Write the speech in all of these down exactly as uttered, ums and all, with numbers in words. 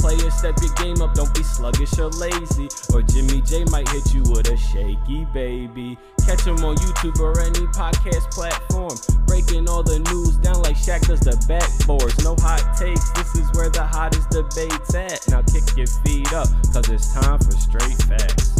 Players, step your game up, don't be sluggish or lazy, or Jimmy J might hit you with a shaky baby. Catch him on YouTube or any podcast platform, breaking all the news down like Shaq does the backboards. No hot takes, this is where the hottest debate's at. Now kick your feet up, cause it's time for Straight Facts.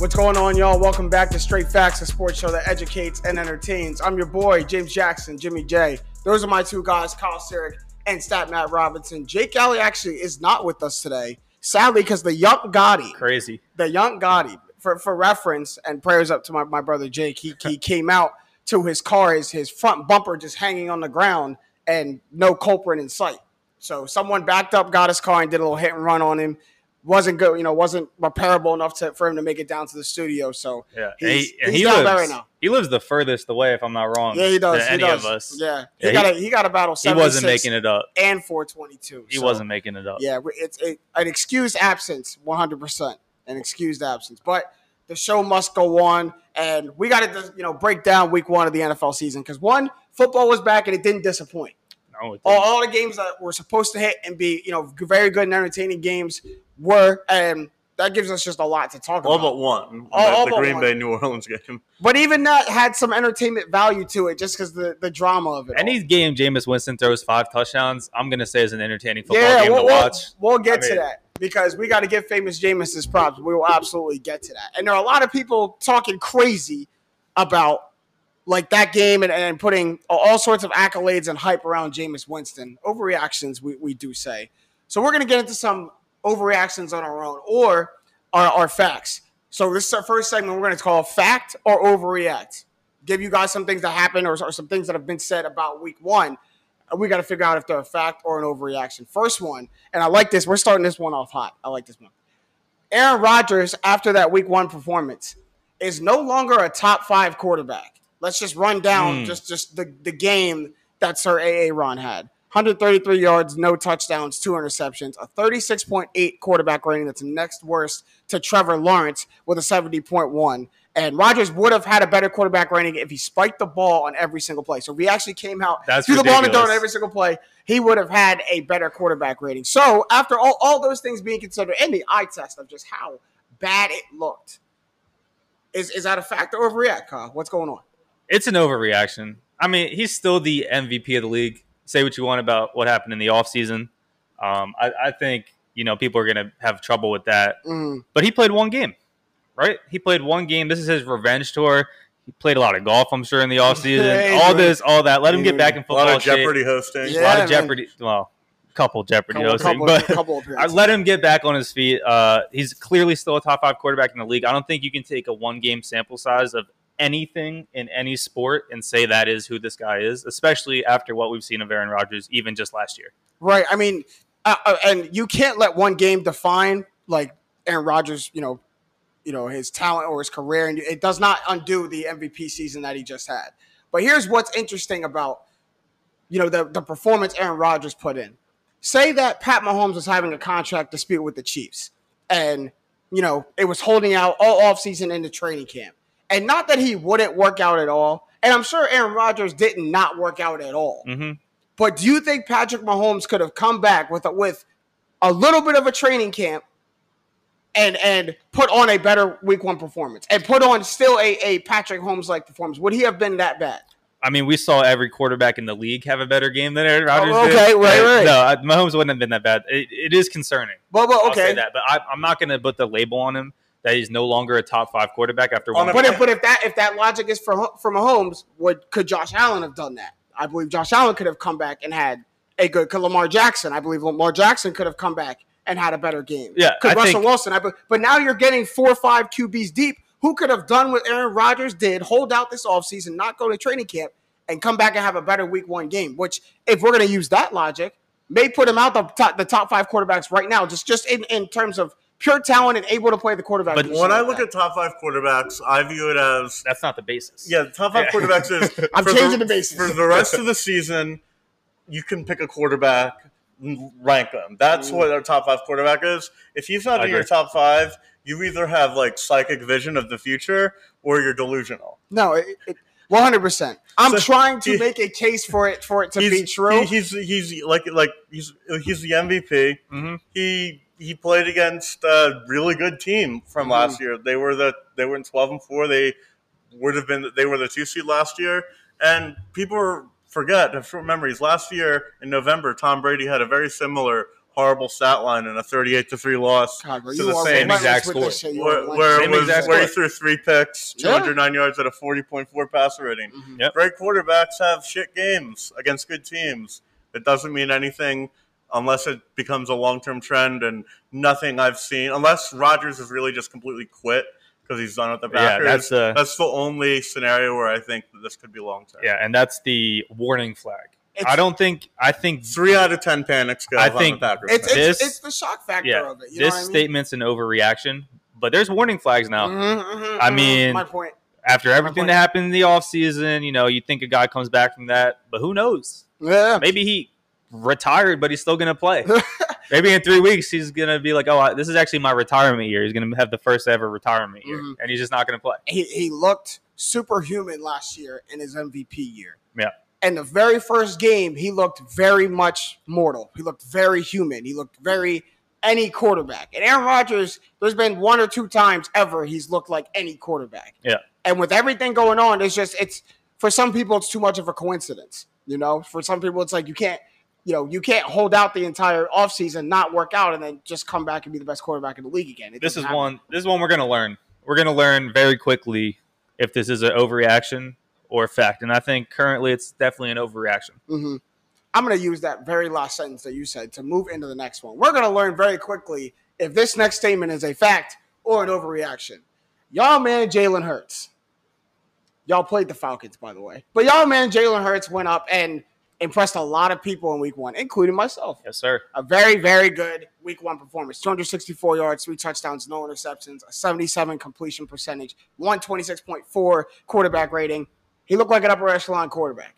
What's going on, y'all? Welcome back to Straight Facts, a sports show that educates and entertains. I'm your boy, James Jackson, Jimmy J. Those are my two guys, Kyle Sirik and Stat Matt Robinson. Jake Alley actually is not with us today, sadly, because the young Gotti. Crazy. The young Gotti, for, for reference, and prayers up to my, my brother Jake, he, he came out to his car, his, his front bumper just hanging on the ground, and no culprit in sight. So someone backed up, got his car, and did a little hit and run on him. Wasn't good, you know, wasn't repairable enough to, for him to make it down to the studio. So yeah, he's, and he, he's he down lives, there right now. He lives the furthest away, if I'm not wrong. Yeah, he does. He any does. of us. Yeah, he yeah, got he, a, he got a battle. He wasn't making it up. And four twenty-two. He so, wasn't making it up. Yeah, it's it, an excused absence, one hundred percent, an excused absence. But the show must go on, and we got to you know break down week one of the N F L season because one, football was back and it didn't disappoint. No, it didn't. All, all the games that were supposed to hit and be you know very good and entertaining games. Were, and that gives us just a lot to talk all about. All but one. All, all the but Green one. Bay, New Orleans game. But even that had some entertainment value to it just because the, the drama of it. Any all. game Jameis Winston throws five touchdowns, I'm going to say is an entertaining football yeah, game we'll, to watch. We'll, we'll get I to mean, that because we got to give famous Jameis his props. We will absolutely get to that. And there are a lot of people talking crazy about like that game and, and putting all sorts of accolades and hype around Jameis Winston. Overreactions, we, we do say. So we're going to get into some overreactions on our own or our, our facts. So this is our first segment. We're going to call Fact or Overreact. Give you guys some things that happened or, or some things that have been said about week one. We got to figure out if they're a fact or an overreaction. First one, and I like this. We're starting this one off hot. I like this one. Aaron Rodgers, after that week one performance, is no longer a top five quarterback. Let's just run down mm. just, just the, the game that Sir Aaron had. one hundred thirty-three yards, no touchdowns, two interceptions, a thirty-six point eight quarterback rating that's next worst to Trevor Lawrence with a seventy point one. And Rodgers would have had a better quarterback rating if he spiked the ball on every single play. So if he actually came out, threw the ball in the dirt on every single play, he would have had a better quarterback rating. So after all, all those things being considered and the eye test of just how bad it looked, is, is that a fact or overreact, Kyle? What's going on? It's an overreaction. I mean, he's still the M V P of the league. Say what you want about what happened in the offseason. Um, I, I think, you know, people are going to have trouble with that. Mm. But he played one game, right? He played one game. This is his revenge tour. He played a lot of golf, I'm sure, in the offseason. Hey, all man. this, all that. Let him get back in football. A lot of Jeopardy hosting. Yeah, a lot of man. Jeopardy. Well, a couple Jeopardy couple, hosting. Couple, but couple I let him get back on his feet. Uh, he's clearly still a top five quarterback in the league. I don't think you can take a one-game sample size of anything in any sport and say that is who this guy is, especially after what we've seen of Aaron Rodgers, even just last year. Right. I mean, uh, and you can't let one game define like Aaron Rodgers, you know, you know, his talent or his career. And it does not undo the M V P season that he just had. But here's what's interesting about, you know, the, the performance Aaron Rodgers put in. Say that Pat Mahomes was having a contract dispute with the Chiefs and, you know, it was holding out all offseason in the training camp. And not that he wouldn't work out at all. And I'm sure Aaron Rodgers didn't not work out at all. Mm-hmm. But do you think Patrick Mahomes could have come back with a, with a little bit of a training camp and and put on a better week one performance and put on still a, a Patrick Mahomes-like performance? Would he have been that bad? I mean, we saw every quarterback in the league have a better game than Aaron Rodgers oh, okay, did. Okay, right, right. No, Mahomes wouldn't have been that bad. It, it is concerning. Well, well okay. I'll say that. But I, I'm not going to put the label on him that he's no longer a top five quarterback after one. But if, but if that if that logic is from from Mahomes, would could Josh Allen have done that? I believe Josh Allen could have come back and had a good. Could Lamar Jackson? I believe Lamar Jackson could have come back and had a better game. Yeah, could I Russell think, Wilson? I be, but now you're getting four or five Q Bs deep who could have done what Aaron Rodgers did, hold out this offseason, not go to training camp, and come back and have a better week one game. Which, if we're going to use that logic, may put him out the top the top five quarterbacks right now. Just just in, in terms of pure talent and able to play the quarterback. But when I look at top five quarterbacks, I view it as... That's not the basis. Yeah, the top five yeah. quarterbacks is... I'm changing the, the basis. For the rest of the season, you can pick a quarterback, rank them. That's Ooh. what our top five quarterback is. If he's not I in agree. your top five, you either have like psychic vision of the future or you're delusional. No, it, it, one hundred percent. I'm so trying to he, make a case for it for it to be true. He, he's he's like like he's he's the M V P. Mm-hmm. He he played against a really good team from mm-hmm. last year. They were the they were in twelve and four. They would have been they were the two seed last year, and people are forget, if short memories, last year in November, Tom Brady had a very similar horrible stat line in a thirty-eight to three loss God, to the same exact score, where, where, same was, exact where he threw three picks, two hundred nine yeah. yards at a forty point four passer rating. Mm-hmm. Yep. Great quarterbacks have shit games against good teams. It doesn't mean anything unless it becomes a long-term trend, and nothing I've seen, unless Rodgers has really just completely quit because he's done with the Packers. Yeah, that's, uh, that's the only scenario where I think that this could be long-term. Yeah, and that's the warning flag. It's, I don't think – I think – Three out of ten panics go on the Packers. It's, it's, it's the shock factor yeah, of it. You this know what I mean? Statement's an overreaction, but there's warning flags now. Mm-hmm, mm-hmm, I mean – My point. After everything point. that happened in the offseason, you know, you think a guy comes back from that, but who knows? Yeah. Maybe he retired, but he's still going to play. Maybe in three weeks he's going to be like, oh, this is actually my retirement year. He's going to have the first ever retirement year, mm-hmm. and he's just not going to play. He, he looked superhuman last year in his M V P year. Yeah. And the very first game, he looked very much mortal. He looked very human. He looked very any quarterback. And Aaron Rodgers, there's been one or two times ever he's looked like any quarterback. Yeah. And with everything going on, it's just it's for some people it's too much of a coincidence. You know, for some people it's like you can't. You know, you can't hold out the entire offseason, not work out, and then just come back and be the best quarterback in the league again. It this is happen. one. This is one we're going to learn. We're going to learn very quickly if this is an overreaction or a fact. And I think currently it's definitely an overreaction. Mm-hmm. I'm going to use that very last sentence that you said to move into the next one. We're going to learn very quickly if this next statement is a fact or an overreaction. Y'all man Jalen Hurts. Y'all played the Falcons, by the way. But y'all man Jalen Hurts went up and impressed a lot of people in week one, including myself. Yes, sir. A very, very good week one performance. two hundred sixty-four yards, three touchdowns, no interceptions, a seventy-seven completion percentage, one twenty-six point four quarterback rating. He looked like an upper echelon quarterback.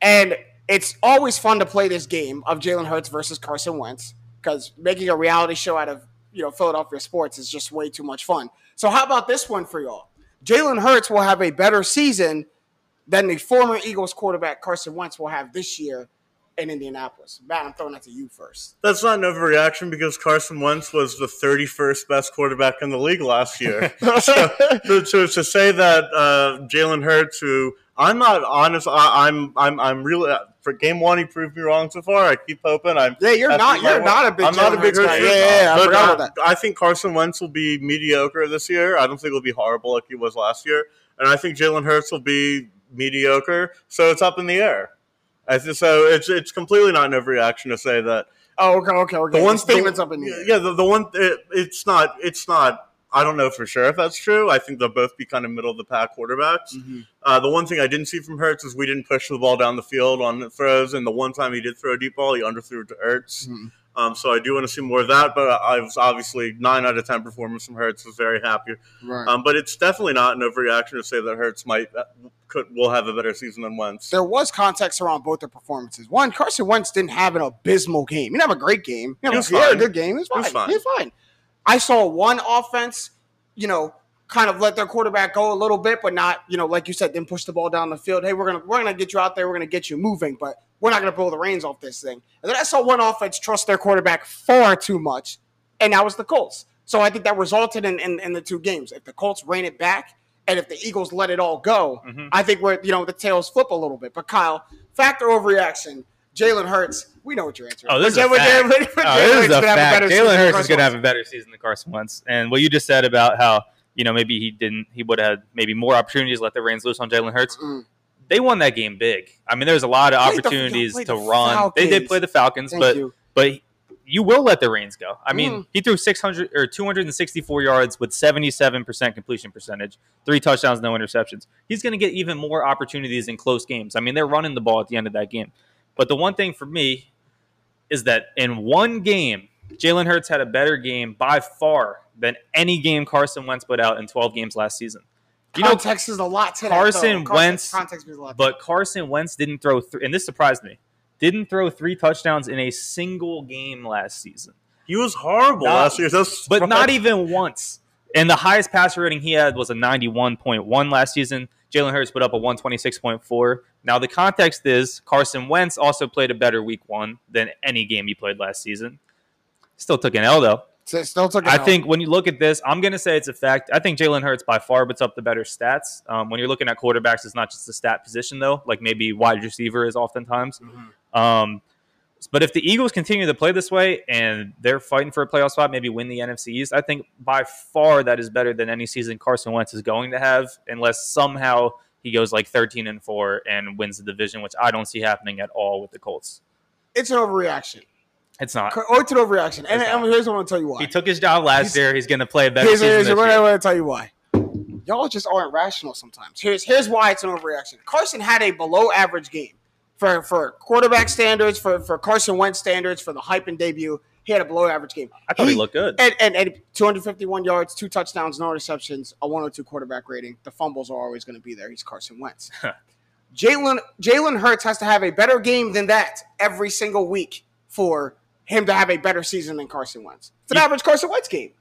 And it's always fun to play this game of Jalen Hurts versus Carson Wentz, because making a reality show out of, you know, Philadelphia sports is just way too much fun. So how about this one for y'all? Jalen Hurts will have a better season Then the former Eagles quarterback Carson Wentz will have this year in Indianapolis. Matt, I'm throwing that to you first. That's not an overreaction because Carson Wentz was the thirty-first best quarterback in the league last year. so, so, so to say that uh, Jalen Hurts, who I'm not honest, I, I'm I'm I'm really for game one he proved me wrong so far. I keep hoping I'm. Yeah, you're not you're not a big. I'm Jalen not a big Hurts fan. Yeah, yeah, yeah, I forgot about that. I think Carson Wentz will be mediocre this year. I don't think he'll be horrible like he was last year, and I think Jalen Hurts will be mediocre, so it's up in the air. So it's it's completely not an overreaction to say that. Oh, okay, okay, okay. The one statement's up in the air. Yeah, the, the one it, it's not it's not. I don't know for sure if that's true. I think they'll both be kind of middle of the pack quarterbacks. Mm-hmm. Uh, the one thing I didn't see from Hurts is we didn't push the ball down the field on throws, and the one time he did throw a deep ball, he underthrew it to Hurts. Mm-hmm. Um, so I do want to see more of that, but I was obviously nine out of ten performance from Hurts. Was very happy, right. um, but it's definitely not an overreaction to say that Hurts might could will have a better season than Wentz. There was context around both their performances. One, Carson Wentz didn't have an abysmal game. He didn't have a great game. He, he was fine. Had a good game. He was fine. He was fine. He was fine. I saw one offense, you know, kind of let their quarterback go a little bit, but not, you know, like you said, didn't push the ball down the field. Hey, we're gonna we're gonna get you out there. We're gonna get you moving, but we're not going to blow the reins off this thing. And then I saw one offense trust their quarterback far too much, and that was the Colts. So I think that resulted in, in, in the two games. If the Colts ran it back and if the Eagles let it all go, mm-hmm. I think we're, you know, the tails flip a little bit. But, Kyle, fact or overreaction, Jalen Hurts, we know what your answer is. Oh, this but is Jalen, a fact. Jalen, oh, this is a fact. Jalen Hurts is going to have a better season than Carson Wentz. And what you just said about how, you know, maybe he didn't, he would have had maybe more opportunities to let the reins loose on Jalen Hurts. Mm-hmm. They won that game big. I mean, there's a lot of opportunities to run. Falcons. They did play the Falcons, Thank but you. but you will let the reins go. I mean, mm. he threw six hundred or two hundred sixty-four yards with seventy-seven percent completion percentage, three touchdowns, no interceptions. He's going to get even more opportunities in close games. I mean, they're running the ball at the end of that game. But the one thing for me is that in one game, Jalen Hurts had a better game by far than any game Carson Wentz put out in twelve games last season. You context know, is a lot to Carson that, Carson, Wentz, context means a lot. But Carson Wentz didn't throw, th- and this surprised me, didn't throw three touchdowns in a single game last season. He was horrible not, last year. That's but not even once. And the highest passer rating he had was a ninety-one point one last season. Jalen Hurts put up a one twenty-six point four. Now, the context is Carson Wentz also played a better week one than any game he played last season. Still took an L, though. Still took an I L. think when you look at this, I'm going to say it's a fact. I think Jalen Hurts by far puts up the better stats. Um, when you're looking at quarterbacks, it's not just the stat position, though. Like maybe wide receiver is oftentimes. Mm-hmm. Um, but if the Eagles continue to play this way and they're fighting for a playoff spot, maybe win the N F C East, I think by far that is better than any season Carson Wentz is going to have unless somehow he goes like thirteen and four and wins the division, which I don't see happening at all with the Colts. It's an overreaction. It's not. Oh, it's an overreaction. It's and, and here's what I want to tell you why. He took his job last he's, year. He's going to play a better here's, season here's this what year. I want to tell you why. Y'all just aren't rational sometimes. Here's here's why it's an overreaction. Carson had a below-average game. For for quarterback standards, for, for Carson Wentz standards, for the hype and debut, he had a below-average game. I thought he, he looked good. And, and, and two fifty-one yards, two touchdowns, no interceptions, a one oh two quarterback rating. The fumbles are always going to be there. He's Carson Wentz. Jalen Jalen Hurts has to have a better game than that every single week for him to have a better season than Carson Wentz. It's an yeah. average Carson Wentz game.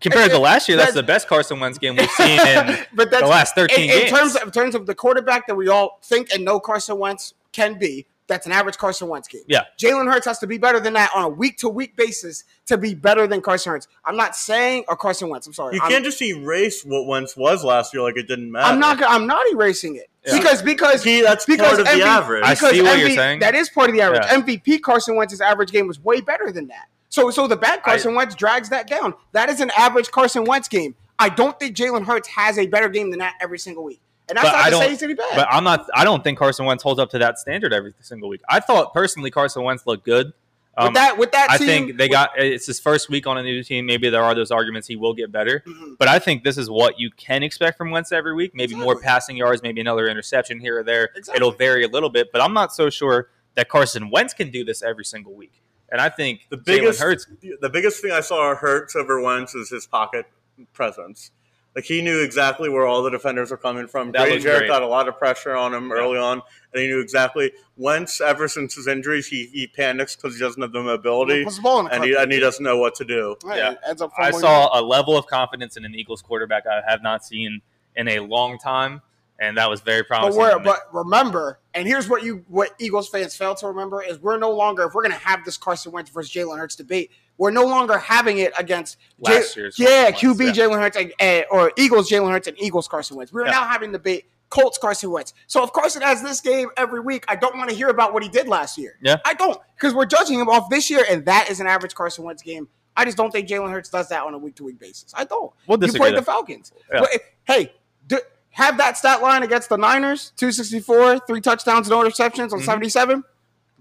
Compared it, to last year, that's, that's the best Carson Wentz game we've seen in but that's, the last thirteen in, games. In terms, of, in terms of the quarterback that we all think and know Carson Wentz can be, that's an average Carson Wentz game. Yeah. Jalen Hurts has to be better than that on a week-to-week basis to be better than Carson Hurts. I'm not saying – or Carson Wentz, I'm sorry. You I'm, can't just erase what Wentz was last year like it didn't matter. I'm not I'm not erasing it. Yeah. Because because See, that's because part of M V, the average. I see what M V, you're saying. That is part of the average. Yeah. M V P Carson Wentz's average game was way better than that. So so the bad Carson I, Wentz drags that down. That is an average Carson Wentz game. I don't think Jalen Hurts has a better game than that every single week. And that's but not I to say he's any bad. But I'm not. I don't think Carson Wentz holds up to that standard every single week. I thought personally Carson Wentz looked good. Um, with that, with that, I team, think they with, got. It's his first week on a new team. Maybe there are those arguments he will get better. Mm-hmm. But I think this is what you can expect from Wentz every week. Maybe exactly. more passing yards. Maybe another interception here or there. Exactly. It'll vary a little bit. But I'm not so sure that Carson Wentz can do this every single week. And I think the biggest Hurts, the biggest thing I saw Hurts over Wentz is his pocket presence. Like, he knew exactly where all the defenders were coming from. Grady Jarrett got a lot of pressure on him yeah. early on, and he knew exactly. Wentz, ever since his injuries, he, he panics because he doesn't have the mobility, well, ball the and, he, and he doesn't know what to do. Right. Yeah. Ends up I saw year. a level of confidence in an Eagles quarterback I have not seen in a long time, and that was very promising. But, but remember, and here's what you what Eagles fans fail to remember, is we're no longer, if we're going to have this Carson Wentz versus Jalen Hurts debate, we're no longer having it against last J- year's yeah Carson Q B yeah. Jalen Hurts and, and, or Eagles Jalen Hurts and Eagles Carson Wentz. We're yeah. now having the debate Colts Carson Wentz. So if Carson has this game every week, I don't want to hear about what he did last year. Yeah, I don't because we're judging him off this year, and that is an average Carson Wentz game. I just don't think Jalen Hurts does that on a week to week basis. I don't. We'll you played the Falcons. Yeah. But, hey, do, have that stat line against the Niners: two sixty four, three touchdowns, no interceptions on mm-hmm. seventy seven.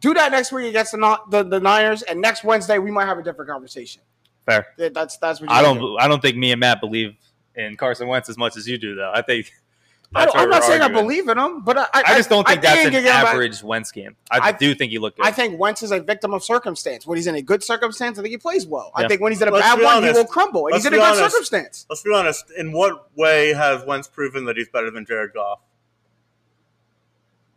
Do that next week against the, the the Niners, and next Wednesday we might have a different conversation. Fair. That's that's what you I don't do. I don't think me and Matt believe in Carson Wentz as much as you do, though. I think I don't, I'm not saying arguing. I believe in him, but I I, I just don't think I, that's think an average Wentz game. I, I do think he looked good. I think Wentz is a victim of circumstance. When he's in a good circumstance, I think he plays well. Yeah. I think when he's in a Let's bad one, honest. he will crumble. And Let's he's in a good honest. circumstance. Let's be honest. In what way has Wentz proven that he's better than Jared Goff?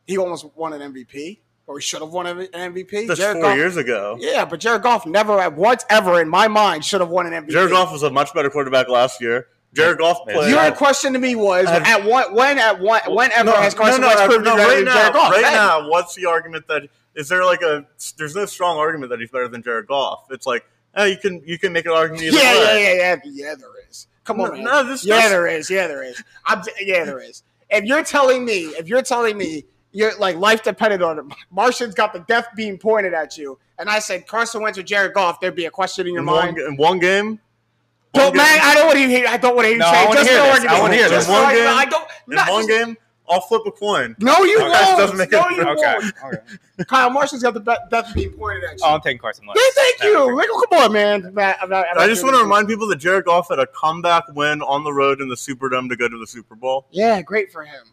He almost won an M V P. Or he should have won an M V P. That's Jared four Goff, years ago. Yeah, but Jared Goff never at once ever in my mind should have won an M V P. Jared Goff was a much better quarterback last year. Jared Goff played. Your out. question to me was uh, at one, when at one, whenever no, has Carson no, no, Wentz proven no, no, right now, Jared Goff? Right that, now, what's the argument that is there like a? There's no strong argument that he's better than Jared Goff. It's like oh, you can you can make an argument. Either yeah, way. yeah, yeah, yeah, yeah. There is. Come no, on, no, this, yeah, this, there is. Yeah, there is. I'm, yeah, there is. If you're telling me, if you're telling me. You're like life depended on it. Martian's got the death beam pointed at you, and I said Carson Wentz or Jared Goff. There'd be a question in your in mind. One, in one game, don't one man. Game. I don't want to hear. I don't want to hear. No, I want to hear this. I want to hear this. One right, game. I don't. In not, one just, game, I'll flip a coin. No, you okay. won't. Doesn't make no, it, you okay. won't. Okay. Kyle, Martian's got the be- death beam pointed at you. Oh, I'm taking Carson Wentz. Thank that you. Rickle, come on, man. Matt, I'm not, I'm I just want to remind people that Jared Goff had a comeback win on the road in the Superdome to go to the Super Bowl. Yeah, great for him.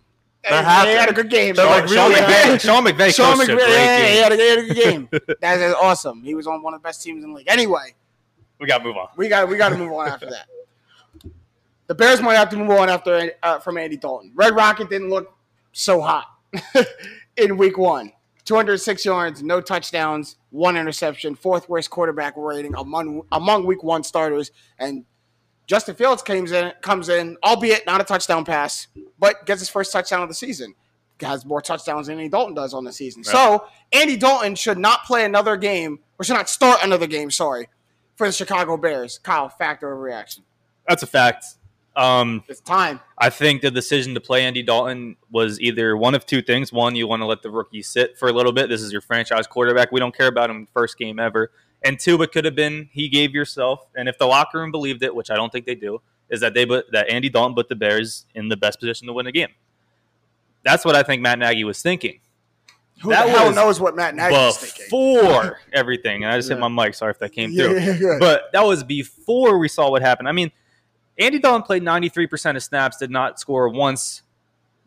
That they had a good game. Sean, like, Sean really, McVay. Yeah. Sean McVay. Sean McVay. Yeah, he had a good game. That is awesome. He was on one of the best teams in the league. Anyway, we got to move on. We got we got to move on after that. The Bears might have to move on after uh, from Andy Dalton. Red Rocket didn't look so hot in week one. two hundred six yards, no touchdowns, one interception, fourth worst quarterback rating among among week one starters. And Justin Fields comes in, comes in, albeit not a touchdown pass, but gets his first touchdown of the season. Has more touchdowns than Andy Dalton does on the season. Right. So Andy Dalton should not play another game, or should not start another game, sorry, for the Chicago Bears. Kyle, fact or reaction? That's a fact. Um, it's time. I think the decision to play Andy Dalton was either one of two things. One, you want to let the rookie sit for a little bit. This is your franchise quarterback. We don't care about him first game ever. And two, it could have been he gave yourself, and if the locker room believed it, which I don't think they do, is that they but that Andy Dalton put the Bears in the best position to win a game. That's what I think Matt Nagy was thinking. Who that the hell knows what Matt Nagy was thinking? Before everything. And I just yeah. hit my mic. Sorry if that came yeah, through. Yeah, yeah. But that was before we saw what happened. I mean, Andy Dalton played ninety-three percent of snaps, did not score once.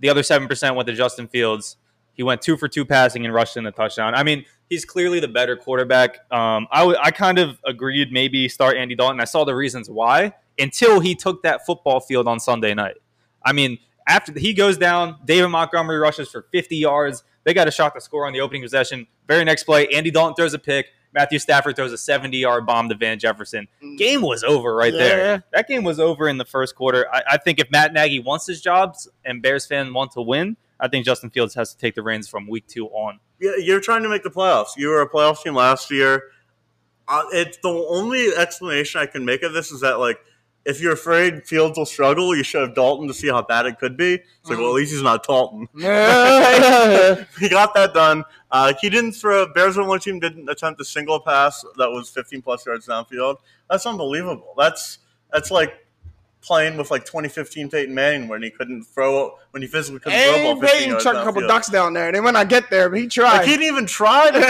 The other seven percent went to Justin Fields. He went two for two passing and rushed in a touchdown. I mean, he's clearly the better quarterback. Um, I, w- I kind of agreed maybe start Andy Dalton. I saw the reasons why until he took that football field on Sunday night. I mean, after he goes down, David Montgomery rushes for fifty yards. They got a shot to score on the opening possession. Very next play, Andy Dalton throws a pick. Matthew Stafford throws a seventy-yard bomb to Van Jefferson. Game was over right yeah. there. That game was over in the first quarter. I, I think if Matt Nagy wants his jobs and Bears fans want to win, I think Justin Fields has to take the reins from week two on. Yeah, you're trying to make the playoffs. You were a playoff team last year. Uh, it's the only explanation I can make of this is that, like, if you're afraid Fields will struggle, you should have Dalton to see how bad it could be. It's like, well, at least he's not Dalton. He got that done. Uh, he didn't throw. Bears on one team didn't attempt a single pass that was fifteen plus yards downfield. That's unbelievable. That's that's like playing with like twenty fifteen Peyton Manning when he couldn't throw when he physically couldn't and throw a ball. Peyton chucked a couple ducks down there. They might not get there, but he tried. Like, he didn't even try to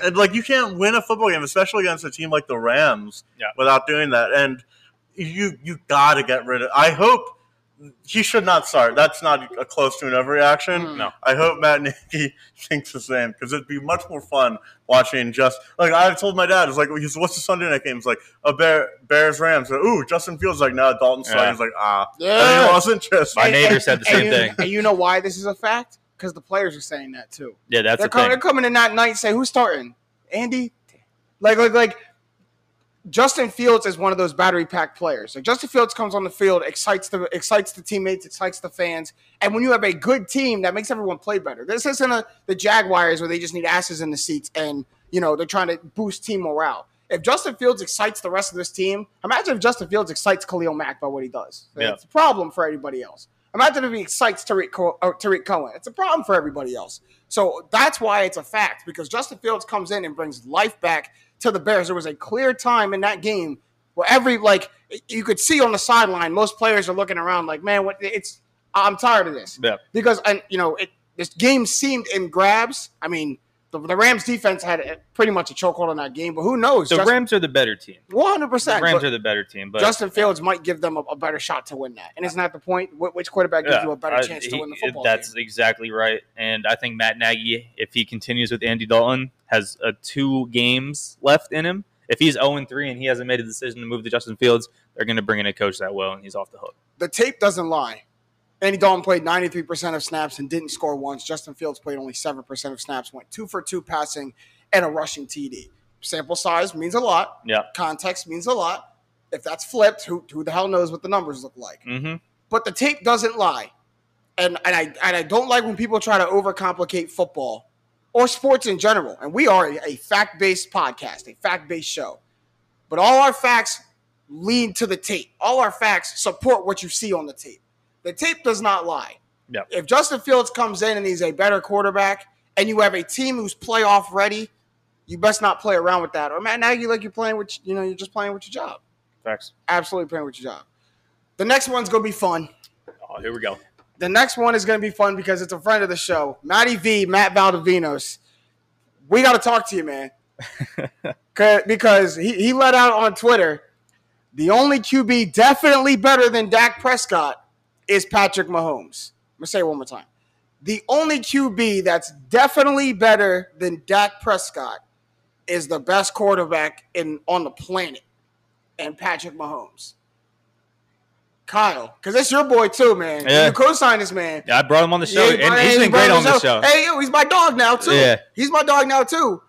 throw. Like, you can't win a football game, especially against a team like the Rams, yeah. without doing that. And You you got to get rid of – I hope he should not start. That's not a close to an overreaction. No. I hope Matt Nagy thinks the same because it would be much more fun watching just – like I told my dad, it's like, what's the Sunday night game? It's like, a Bear, Bears-Rams. Like, ooh, Justin Fields like, no, nah, Dalton started. Yeah. He's like, ah. Yeah. And he wasn't just – my neighbor said the same and, thing. And you know why this is a fact? Because the players are saying that too. Yeah, that's they're the coming, thing. They're coming in that night and say, who's starting? Andy? Like, like, like – Justin Fields is one of those battery pack players. Like, Justin Fields comes on the field, excites the excites the teammates, excites the fans. And when you have a good team, that makes everyone play better. This isn't a, the Jaguars where they just need asses in the seats and, you know, they're trying to boost team morale. If Justin Fields excites the rest of this team, imagine if Justin Fields excites Khalil Mack by what he does. Yeah. It's a problem for everybody else. Imagine if he excites Tariq, Co- Tariq Cohen. It's a problem for everybody else. So that's why it's a fact, because Justin Fields comes in and brings life back to the Bears. There was a clear time in that game where every, like, you could see on the sideline, most players are looking around like, man, what? It's I'm tired of this. Yeah. Because, and you know, it, this game seemed in grabs. I mean, the, the Rams defense had pretty much a chokehold on that game, but who knows? The Justin, Rams are the better team. one hundred percent. The Rams are the better team. But Justin Fields yeah. might give them a, a better shot to win that. And isn't that the point? Which quarterback gives yeah, you a better I, chance he, to win the football That's game? Exactly right. And I think Matt Nagy, if he continues with Andy Dalton, has uh, two games left in him. If he's oh and three and he hasn't made a decision to move to Justin Fields, they're going to bring in a coach that will, and he's off the hook. The tape doesn't lie. Andy Dalton played ninety-three percent of snaps and didn't score once. Justin Fields played only seven percent of snaps, went two for two passing, and a rushing T D. Sample size means a lot. Yeah. Context means a lot. If that's flipped, who who the hell knows what the numbers look like? Mm-hmm. But the tape doesn't lie. And and I and I don't like when people try to overcomplicate football or sports in general. And we are a fact-based podcast, a fact-based show. But all our facts lean to the tape. All our facts support what you see on the tape. The tape does not lie. Yep. If Justin Fields comes in and he's a better quarterback and you have a team who's playoff ready, you best not play around with that. Or Matt Nagy, like you're playing with, you know, you're just playing with your job. Facts. Absolutely playing with your job. The next one's going to be fun. Oh, here we go. The next one is going to be fun because it's a friend of the show, Matty V, Matt Valdivinos. We got to talk to you, man. Because he, he let out on Twitter, the only Q B definitely better than Dak Prescott is Patrick Mahomes. I'm going to say it one more time. The only Q B that's definitely better than Dak Prescott is the best quarterback in on the planet. and Patrick Mahomes. Kyle, because that's your boy too, man. Yeah. You co-signed this man. Yeah, I brought him on the show, yeah, and he's been great on the show. Hey, yo, he's my dog now too. Yeah. He's my dog now too.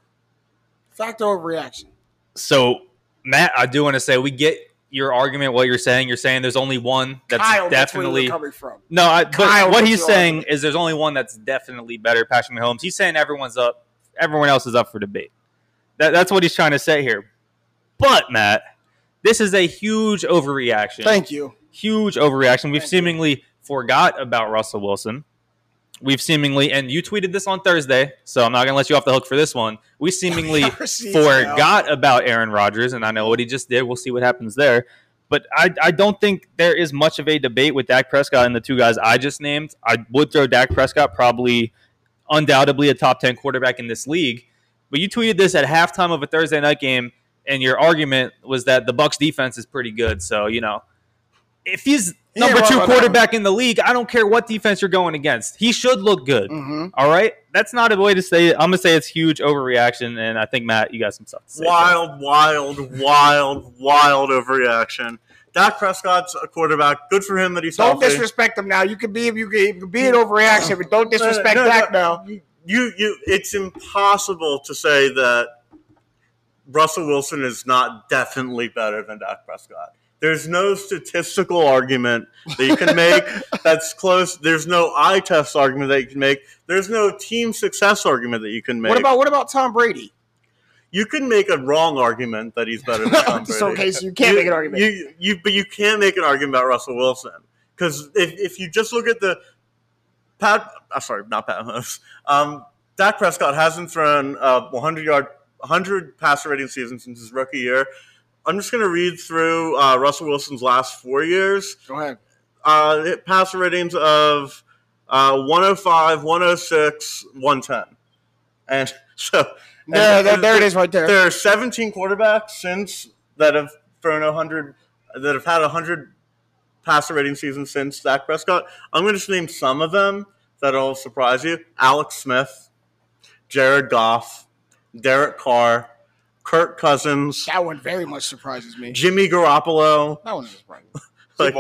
Fact over reaction. So, Matt, I do want to say we get your argument, what you're saying. You're saying there's only one that's Kyle, definitely that's coming from. No, I, but Kyle, what he's saying argument. is there's only one that's definitely better, Patrick Mahomes. He's saying everyone's up, everyone else is up for debate. That, that's what he's trying to say here. But Matt, this is a huge overreaction. Thank you. Huge overreaction. We've seemingly forgot about Russell Wilson. We've seemingly, and you tweeted this on Thursday, so I'm not going to let you off the hook for this one. We seemingly forgot about Aaron Rodgers, and I know what he just did. We'll see what happens there. But I, I don't think there is much of a debate with Dak Prescott and the two guys I just named. I would throw Dak Prescott probably undoubtedly a top ten quarterback in this league. But you tweeted this at halftime of a Thursday night game, and your argument was that the Bucs defense is pretty good, so, you know. If he's number yeah, two quarterback in the league, I don't care what defense you're going against. He should look good. Mm-hmm. All right? That's not a way to say it. I'm going to say it's huge overreaction, and I think, Matt, you got some stuff to say. Wild, wild, wild, wild overreaction. Dak Prescott's a quarterback. Good for him that he's Don't healthy. disrespect him now. You could be you could be an overreaction, but don't disrespect no, no, no, Dak no. now. You, you, it's impossible to say that Russell Wilson is not definitely better than Dak Prescott. There's no statistical argument that you can make that's close. There's no eye test argument that you can make. There's no team success argument that you can make. What about what about Tom Brady? You can make a wrong argument that he's better than Tom Brady. So, okay, so you can't you, make an argument. You, you, but you can make an argument about Russell Wilson. Because if, if you just look at the – Pat – I'm sorry, not Pat Mahomes. Um, Dak Prescott hasn't thrown uh, one hundred yard one hundred passer rating season since his rookie year. I'm just going to read through uh, Russell Wilson's last four years. Go ahead. Uh, passer ratings of uh, one oh five, one oh six, one ten. And so yeah, and, there, there it is right there. There are seventeen quarterbacks since that have thrown one hundred, that have had one hundred passer rating seasons since Dak Prescott. I'm going to just name some of them that'll surprise you. Alex Smith, Jared Goff, Derek Carr, Kirk Cousins. That one very much surprises me. Jimmy Garoppolo. That one surprised me. like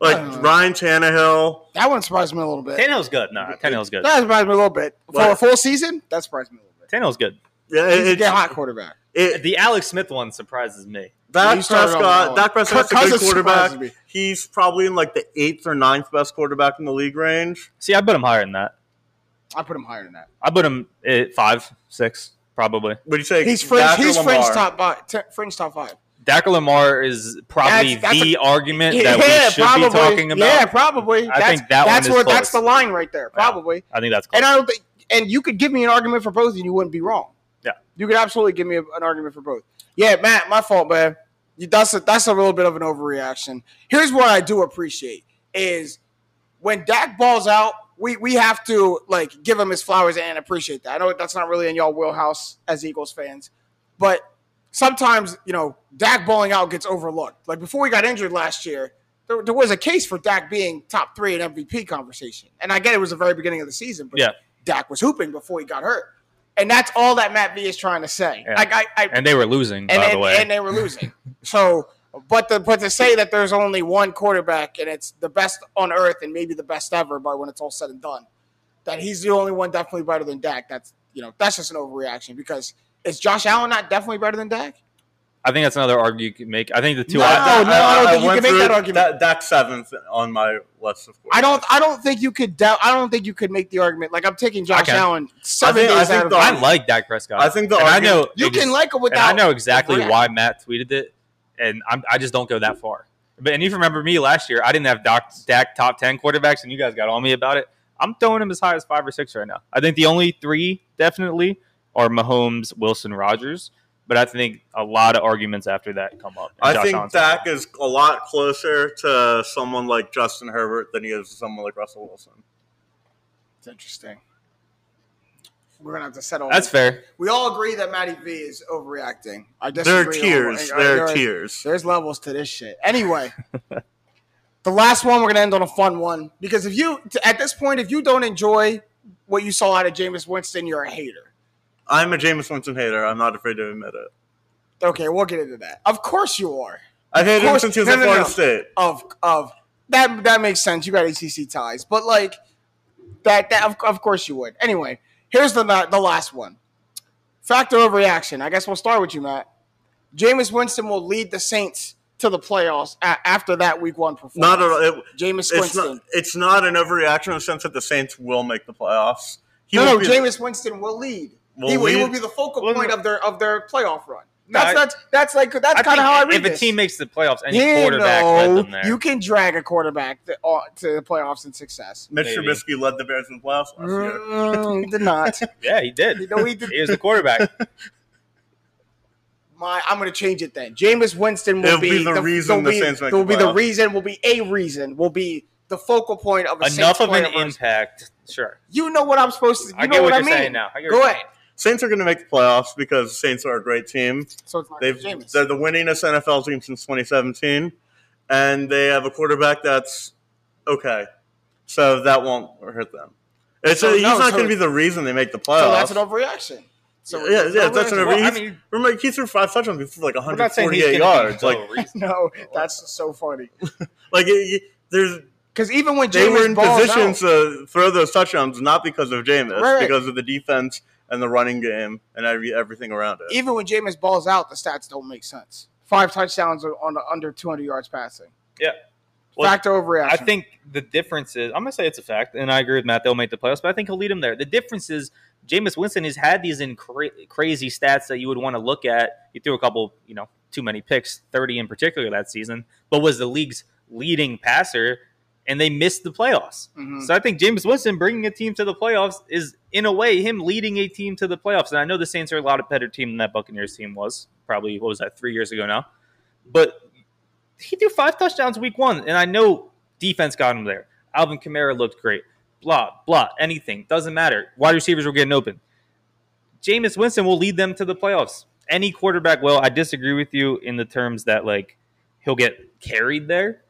like Ryan Tannehill. That one surprised me a little bit. Tannehill's good. No, Tannehill's good. That surprised me a little bit. What? For a full season, that surprised me a little bit. Tannehill's good. Yeah, He's it, a hot quarterback. It, the Alex Smith one surprises me. Dak Prescott. Dak Prescott's a good quarterback. He's probably in like the eighth or ninth best quarterback in the league range. See, I put him higher than that. I put him higher than that. I put him at five, six. Probably. What do you say? He's French, he's French top five. T- French top five. Dak or Lamar is probably that's, that's the a, argument yeah, that we yeah, should probably. be talking about. Yeah, probably. I that's, think that that's one is where, close. That's the line right there. Probably. Yeah, I think that's close. And I don't think. And you could give me an argument for both, and you wouldn't be wrong. Yeah. You could absolutely give me a, an argument for both. Yeah, Matt, my fault, man. You, that's a, that's a little bit of an overreaction. Here's what I do appreciate is when Dak balls out. We we have to, like, give him his flowers and appreciate that. I know that's not really in y'all wheelhouse as Eagles fans, but sometimes, you know, Dak balling out gets overlooked. Like, before he got injured last year, there, there was a case for Dak being top three in M V P conversation. And I get it was the very beginning of the season, but yeah. Dak was hooping before he got hurt. And that's all that Matt V is trying to say. Yeah. Like, I, I, and they were losing, and, by and, the way. And they were losing. So, but to, but to say that there's only one quarterback and it's the best on earth and maybe the best ever by when it's all said and done, that he's the only one definitely better than Dak, that's, you know, that's just an overreaction because is Josh Allen not definitely better than Dak? I think that's another argument you can make. I think the two. No, I, no, I, I, I don't think I you can make that argument. Dak seventh on my list, of course. I don't. I don't think you could. Da- I don't think you could make the argument. Like I'm taking Josh Allen seven I think, days I think out of. The, I like Dak Prescott. I think the. Argument, I know you ex- can like it without. And I know exactly why Matt tweeted it. And I'm, I just don't go that far. But and you remember me last year, I didn't have Doc, Dak top ten quarterbacks, and you guys got on me about it. I'm throwing him as high as five or six right now. I think the only three definitely are Mahomes, Wilson, Rodgers. But I think a lot of arguments after that come up. I Josh think Allen's Dak is a lot closer to someone like Justin Herbert than he is to someone like Russell Wilson. It's interesting. We're gonna have to settle. That's fair. We all agree that Matty V is overreacting. I disagree. There are tiers. Over, there, there are tiers. There's levels to this shit. Anyway, the last one we're gonna end on a fun one because if you at this point, if you don't enjoy what you saw out of Jameis Winston, you're a hater. I'm a Jameis Winston hater. I'm not afraid to admit it. Okay, we'll get into that. Of course you are. I think it was since he was at Florida State. Of of that that makes sense. You got A C C ties, but like that that of, of course you would. Anyway, here's the the last one. Fact or overreaction? I guess we'll start with you, Matt. Jameis Winston will lead the Saints to the playoffs a- after that Week One performance. Not at all. It, Jameis Winston. It's not, it's not an overreaction in the sense that the Saints will make the playoffs. He no, no, Jameis Winston will lead. Will he, lead. He will be the focal point of their of their playoff run. That's no, that's that's like that's kind of how I read it. If this. a team makes the playoffs, any you quarterback know, led them there. You can drag a quarterback to, uh, to the playoffs in success. Mitch Maybe. Trubisky led the Bears in the playoffs last year. Mm, he did not. Yeah, he did. No, he did. He was the quarterback. My, I'm going to change it then. Jameis Winston will be, be the, the reason the Saints make the playoffs. Will be the reason. Will be a reason. Will be the focal point of a enough Saints of an versus. impact. Sure. You know what I'm supposed to. You I know get what, what you're I mean. saying now. I get Go ahead. Saints are going to make the playoffs because Saints are a great team. So it's They've, they're the winningest N F L team since twenty seventeen, and they have a quarterback that's okay. So that won't hurt them. It's so, a, he's no, not so going to be the reason they make the playoffs. So that's an overreaction. So yeah, yeah, yeah that's an overreaction. Well, I mean, remember, he threw five touchdowns for like one forty-eight yards. Like, no, that's so funny. Like it, there's. Because even when Jameis they were in positions to throw those touchdowns, not because of Jameis, right. because of the defense and the running game and everything around it. Even when Jameis balls out, the stats don't make sense. Five touchdowns on under two hundred yards passing. Yeah. Well, fact or overreaction? I think the difference is, I'm going to say it's a fact, and I agree with Matt, they'll make the playoffs, but I think he'll lead them there. The difference is Jameis Winston has had these in cra- crazy stats that you would want to look at. He threw a couple, you know, too many picks, thirty in particular that season, but was the league's leading passer. And they missed the playoffs. Mm-hmm. So I think Jameis Winston bringing a team to the playoffs is, in a way, him leading a team to the playoffs. And I know the Saints are a lot better team than that Buccaneers team was. Probably, what was that, three years ago now? But he threw five touchdowns week one. And I know defense got him there. Alvin Kamara looked great. Blah, blah, anything. Doesn't matter. Wide receivers were getting open. Jameis Winston will lead them to the playoffs. Any quarterback will. I disagree with you in the terms that, like, he'll get carried there.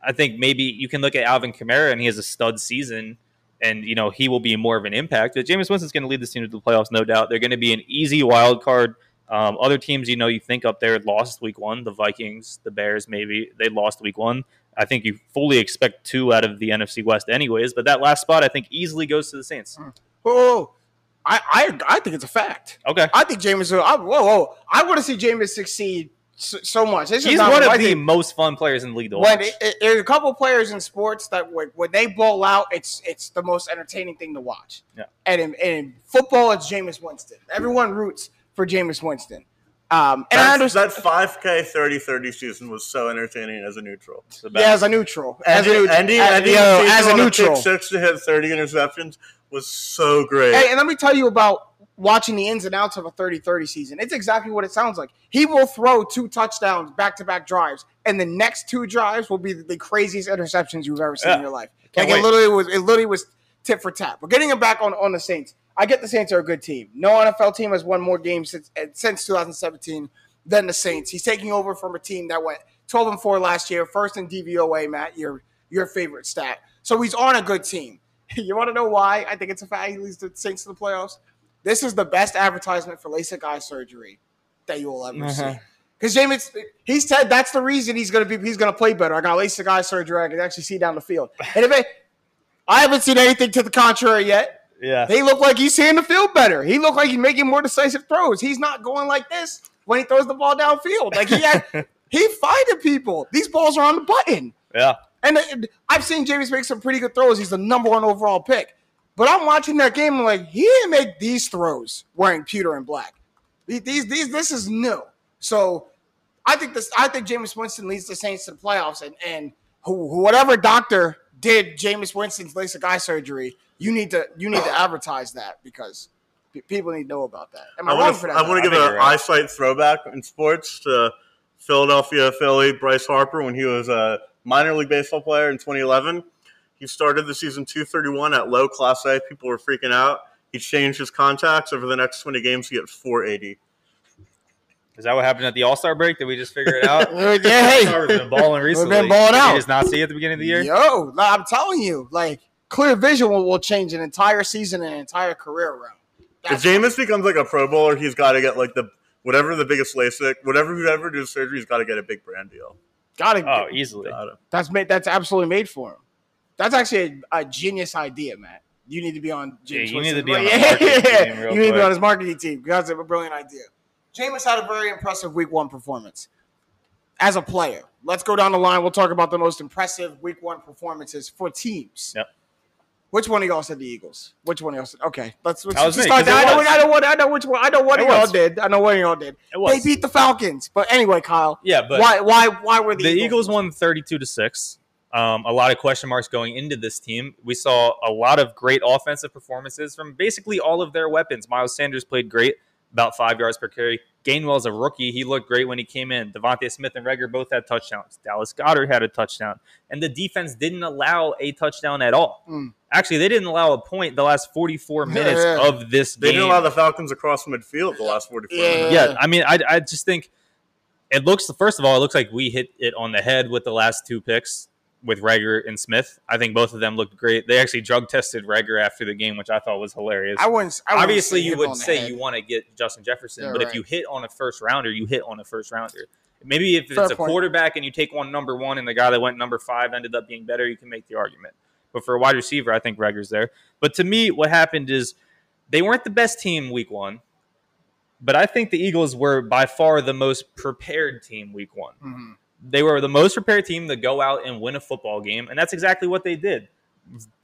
I think maybe you can look at Alvin Kamara and he has a stud season and, you know, he will be more of an impact. But Jameis Winston's going to lead this team to the playoffs, no doubt. They're going to be an easy wild card. Um, other teams, you know, you think up there lost week one, the Vikings, the Bears, maybe they lost week one. I think you fully expect two out of the N F C West anyways. But that last spot, I think, easily goes to the Saints. Mm. Whoa, whoa, whoa. I, I, I think it's a fact. Okay. I think Jameis – whoa, whoa. I want to see Jameis succeed. So, so much. This He's is one of the most fun players in the league. When it, it, there's a couple players in sports that when, when they ball out, it's it's the most entertaining thing to watch. Yeah. And in, in football, it's Jameis Winston. Everyone roots for Jameis Winston. Um, and I understand that five K thirty thirty season was so entertaining as a neutral. Yeah, as a neutral, as Andy, a neutral, Andy, Andy, Andy, Andy as a neutral, six to hit thirty interceptions was so great. Hey, and let me tell you about. Watching the ins and outs of a thirty thirty season. It's exactly what it sounds like. He will throw two touchdowns, back-to-back drives, and the next two drives will be the craziest interceptions you've ever seen yeah. in your life. Can't like, it literally, was, it literally was tit for tat. But getting him back on, on the Saints, I get the Saints are a good team. No N F L team has won more games since, since twenty seventeen than the Saints. He's taking over from a team that went twelve and four last year, first in D V O A, Matt, your, your favorite stat. So he's on a good team. You want to know why? I think it's a fact he leads the Saints to the playoffs. This is the best advertisement for LASIK eye surgery that you will ever uh-huh. see. Because Jameis, he said that's the reason he's going to be he's going to play better. I got LASIK eye surgery. I can actually see down the field. And if it, I haven't seen anything to the contrary yet. Yeah, he looked like he's seeing the field better. He looked like he's making more decisive throws. He's not going like this when he throws the ball downfield. Like he had, he finding people. These balls are on the button. Yeah, and it, I've seen Jameis make some pretty good throws. He's the number one overall pick. But I'm watching that game and like, he didn't make these throws wearing pewter and black. These, these, this is new. So I think this. I think Jameis Winston leads the Saints to the playoffs. And and whatever doctor did Jameis Winston's LASIK eye surgery, you need to you need to advertise that because people need to know about that. Am I, I wrong wanna, for that? I want to give an right. eyesight throwback in sports to Philadelphia Philly Bryce Harper when he was a minor league baseball player in twenty eleven. He started the season two thirty-one at low Class A. People were freaking out. He changed his contacts over the next twenty games. He got four eighty. Is that what happened at the All-Star break? Did we just figure it out? Yeah, hey. We've been balling recently. We've been balling out. Did you just not see it at the beginning of the year? Yo, I'm telling you, like, clear vision will, will change an entire season and an entire career around. That's if Jameis becomes like a Pro Bowler, he's got to get like the – whatever the biggest LASIK, whatever whoever does surgery, he's got to get a big brand deal. Got to. Oh, easily. Gotta. That's made. That's absolutely made for him. That's actually a, a genius idea, Matt. You need to be on. James yeah, you need to be on. Yeah, yeah. You need quick. to be on his marketing team. That's a brilliant idea. Jameis had a very impressive Week One performance as a player. Let's go down the line. We'll talk about the most impressive Week One performances for teams. Yep. Which one of y'all said the Eagles? Which one of y'all said? Okay, let's, let's just me, start there. I know, I, know, I know which one. I know one of y'all did. I know one of y'all did. They beat the Falcons. But anyway, Kyle. Yeah, but why? Why? Why were the, the Eagles, Eagles won thirty-two to six? Um, a lot of question marks going into this team. We saw a lot of great offensive performances from basically all of their weapons. Miles Sanders played great, about five yards per carry. Gainwell's a rookie. He looked great when he came in. Devontae Smith and Reagor both had touchdowns. Dallas Goedert had a touchdown. And the defense didn't allow a touchdown at all. Mm. Actually, they didn't allow a point the last forty-four minutes yeah, yeah. of this they game. They didn't allow the Falcons across midfield the last forty-four yeah. minutes. Yeah, I mean, I, I just think it looks, first of all, it looks like we hit it on the head with the last two picks with Reagor and Smith. I think both of them looked great. They actually drug tested Reagor after the game, which I thought was hilarious. I wouldn't. I wouldn't Obviously, you would say head. you want to get Justin Jefferson, yeah, but right. if you hit on a first rounder, you hit on a first rounder. Maybe if Fair it's a point. quarterback and you take one number one, and the guy that went number five ended up being better, you can make the argument. But for a wide receiver, I think Reagor's there. But to me, what happened is they weren't the best team week one, but I think the Eagles were by far the most prepared team week one. Mm-hmm. They were the most prepared team to go out and win a football game, and that's exactly what they did.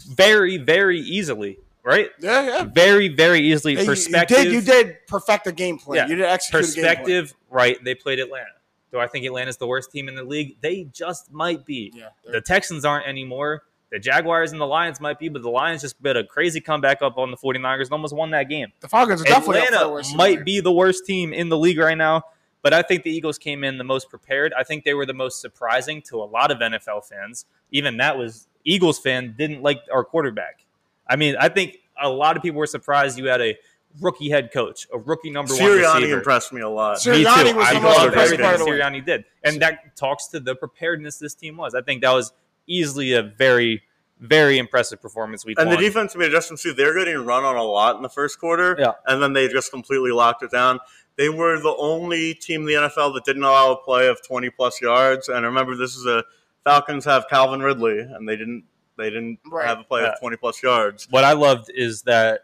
Very, very easily, right? Yeah, yeah. Very, very easily. Yeah, perspective. You, you, did, you did perfect the game plan. Yeah. You did execute Perspective, the game plan. right, they played Atlanta. Do I think Atlanta's the worst team in the league? They just might be. Yeah, the Texans aren't anymore. The Jaguars and the Lions might be, but the Lions just bit a crazy comeback up on the 49ers and almost won that game. The Falcons are definitely Atlanta up for the worst might scenario. be the worst team in the league right now. But I think the Eagles came in the most prepared. I think they were the most surprising to a lot of N F L fans. Even that was Eagles fan didn't like our quarterback. I mean, I think a lot of people were surprised you had a rookie head coach, a rookie number one receiver. Sirianni impressed me a lot. Sirianni me too. Was I loved everything Sirianni did. And that talks to the preparedness this team was. I think that was easily a very, very impressive performance week one. And the defense made adjustments too. They're getting run on a lot in the first quarter, yeah. and then they just completely locked it down. They were the only team in the N F L that didn't allow a play of twenty-plus yards. And remember, this is a Falcons have Calvin Ridley, and they didn't they didn't right. have a play yeah. of twenty-plus yards. What I loved is that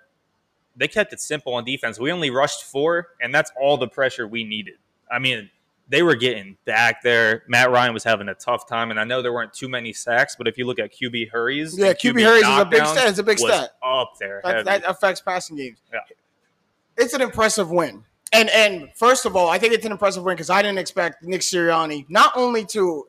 they kept it simple on defense. We only rushed four, and that's all the pressure we needed. I mean, they were getting back there. Matt Ryan was having a tough time, and I know there weren't too many sacks, but if you look at Q B hurries, yeah, Q B, Q B hurries is a big stat. It's a big stat. Up there, that, that affects passing games. Yeah. It's an impressive win. And and first of all, I think it's an impressive win because I didn't expect Nick Sirianni not only to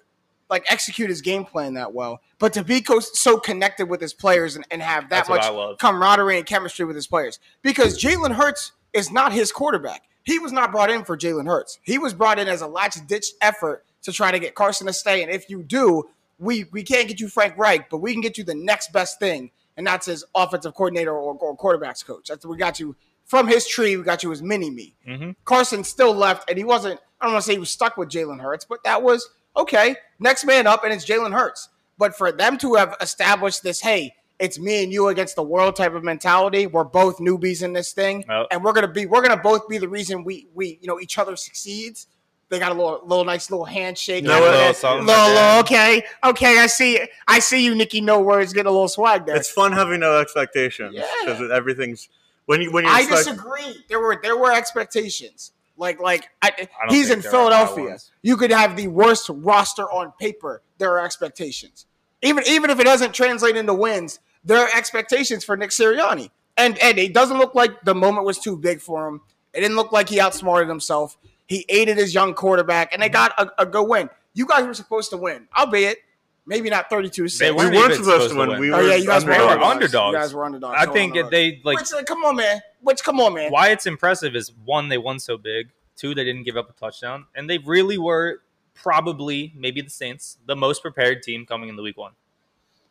like execute his game plan that well, but to be co- so connected with his players and, and have that That's much camaraderie and chemistry with his players. Because Jalen Hurts is not his quarterback. He was not brought in for Jalen Hurts. He was brought in as a latch-ditch effort to try to get Carson to stay. And if you do, we, we can't get you Frank Reich, but we can get you the next best thing. And that's his offensive coordinator or, or quarterback's coach. That's we got you. From his tree, we got you as mini-me. Mm-hmm. Carson still left, and he wasn't – I don't want to say he was stuck with Jalen Hurts, but that was, okay, next man up, and it's Jalen Hurts. But for them to have established this, hey, it's me and you against the world type of mentality, we're both newbies in this thing, oh. and we're going to be – we're going to both be the reason we, we you know, each other succeeds. They got a little, little nice little handshake. No, little, little, little, okay, okay, I see I see you, Nikki, no worries, getting a little swag there. It's fun having no expectations because yeah. everything's – When you, when I expect- disagree. There were there were expectations. Like like I, I he's in Philadelphia. You could have the worst roster on paper. There are expectations. Even even if it doesn't translate into wins, there are expectations for Nick Sirianni. And and it doesn't look like the moment was too big for him. It didn't look like he outsmarted himself. He aided his young quarterback, and they got a, a good win. You guys were supposed to win, albeit. Maybe not thirty-two six. They weren't, we weren't supposed, supposed to win. To win. We oh, were yeah, you guys underdogs. were underdogs. You guys were underdogs. I think underdogs. they, like... Which, come on, man. Which, come on, man. Why it's impressive is, one, they won so big. Two, they didn't give up a touchdown. And they really were probably, maybe the Saints, the most prepared team coming into week one.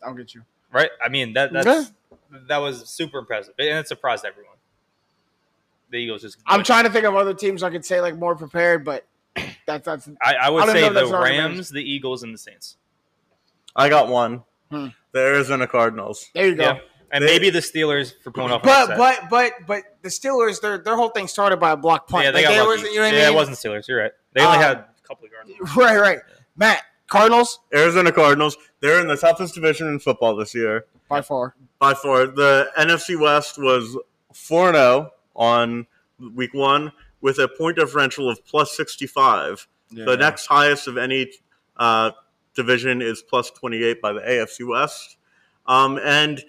I'll get you. Right? I mean, that that's, yeah. that was super impressive. And it surprised everyone. The Eagles just... I'm trying to think of other teams I could say, like, more prepared, but that's... that's I, I would I say the Rams, the Eagles, and the Saints. I got one. Hmm. The Arizona Cardinals. There you go. Yeah. And they, maybe the Steelers for pulling off. But but but but the Steelers, their their whole thing started by a block punt. Yeah, they like got lucky. You know what yeah, I mean? It wasn't Steelers. You're right. They only um, had a couple of yards. Right, right. Yeah. Matt, Cardinals, Arizona Cardinals. They're in the toughest division in football this year by far. By far, the N F C West was four and oh on week one with a point differential of plus sixty-five. Yeah. The next highest of any uh, division is plus twenty-eight by the A F C West. Um, and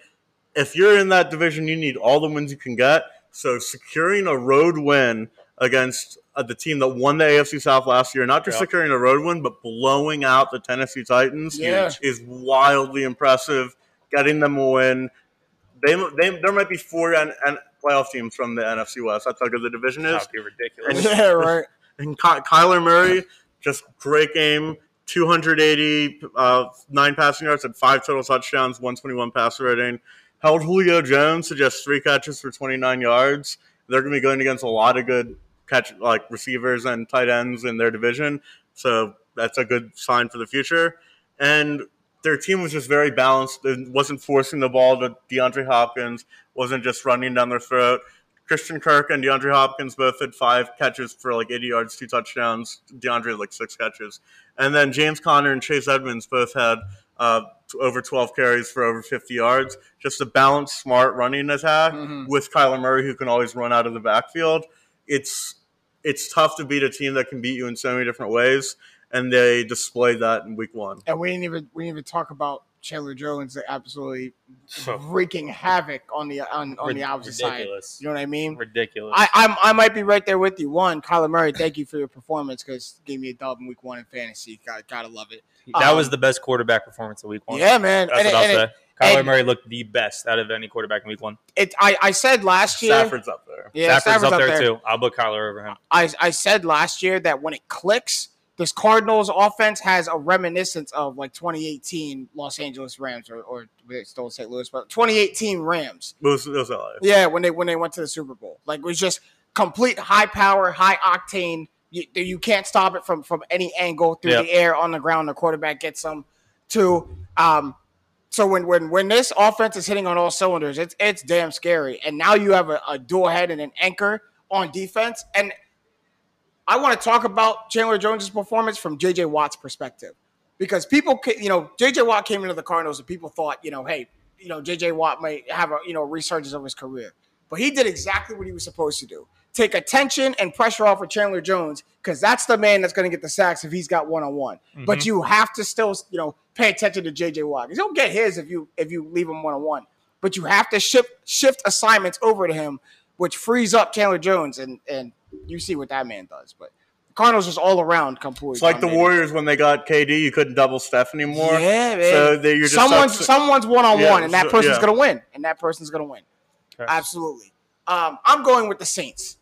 if you're in that division, you need all the wins you can get. So securing a road win against uh, the team that won the A F C South last year, not just yeah. securing a road win, but blowing out the Tennessee Titans yeah. is wildly impressive. Getting them a win. They, they, there might be four and, and playoff teams from the N F C West. That's how good the division is. That would be ridiculous. And, yeah, right. And Ky- Kyler Murray, just great game. two hundred eighty, uh, nine passing yards and five total touchdowns, one twenty-one passer rating. Held Julio Jones to just three catches for twenty-nine yards. They're going to be going against a lot of good catch like receivers and tight ends in their division. So that's a good sign for the future. And their team was just very balanced. It wasn't forcing the ball to DeAndre Hopkins, wasn't just running down their throat. Christian Kirk and DeAndre Hopkins both had five catches for like eighty yards, two touchdowns. DeAndre had like six catches. And then James Conner and Chase Edmonds both had uh, over twelve carries for over fifty yards. Just a balanced, smart running attack mm-hmm. with Kyler Murray, who can always run out of the backfield. It's it's tough to beat a team that can beat you in so many different ways. And they displayed that in week one. And we didn't even we didn't even talk about Chandler Jones absolutely so, wreaking havoc on the on, on rid- the opposite ridiculous. side. You know what I mean? Ridiculous. I I'm, I might be right there with you. One, Kyler Murray, thank you for your performance because you gave me a dub in week one in fantasy. God, gotta love it. That um, was the best quarterback performance of week one. Yeah, man. That's and what it, I'll say. Kyler and, Murray looked the best out of any quarterback in week one. It, I, I said last year. Stafford's up there. Yeah, Stafford's, Stafford's up, up there, there too. I'll book Kyler over him. I, I said last year that when it clicks, this Cardinals offense has a reminiscence of like twenty eighteen Los Angeles Rams, or or it's still Saint Louis, but twenty eighteen Rams. It was, it was yeah, when they when they went to the Super Bowl, like it was just complete high power, high octane. You, you can't stop it from from any angle through yeah. the air, on the ground. The quarterback gets them to. Um, so when when when this offense is hitting on all cylinders, it's it's damn scary. And now you have a, a dual head and an anchor on defense. And I want to talk about Chandler Jones' performance from J J. Watt's perspective, because people, you know, J J. Watt came into the Cardinals and people thought, you know, hey, you know, J J. Watt might have a, you know, resurgence of his career. But he did exactly what he was supposed to do. Take attention and pressure off of Chandler Jones, because that's the man that's going to get the sacks if he's got one-on-one. Mm-hmm. But you have to still, you know, pay attention to J J. Watt. You don't get his if you if you leave him one-on-one. But you have to shift shift assignments over to him, which frees up Chandler Jones, and and you see what that man does. But the Cardinals was all around completely. It's like dominated. The Warriors when they got K D, you couldn't double Steph anymore. Yeah, man. So they, you're just someone's to, someone's one on one, and that person's yeah. gonna win, and that person's gonna win. Okay. Absolutely. Um, I'm going with the Saints,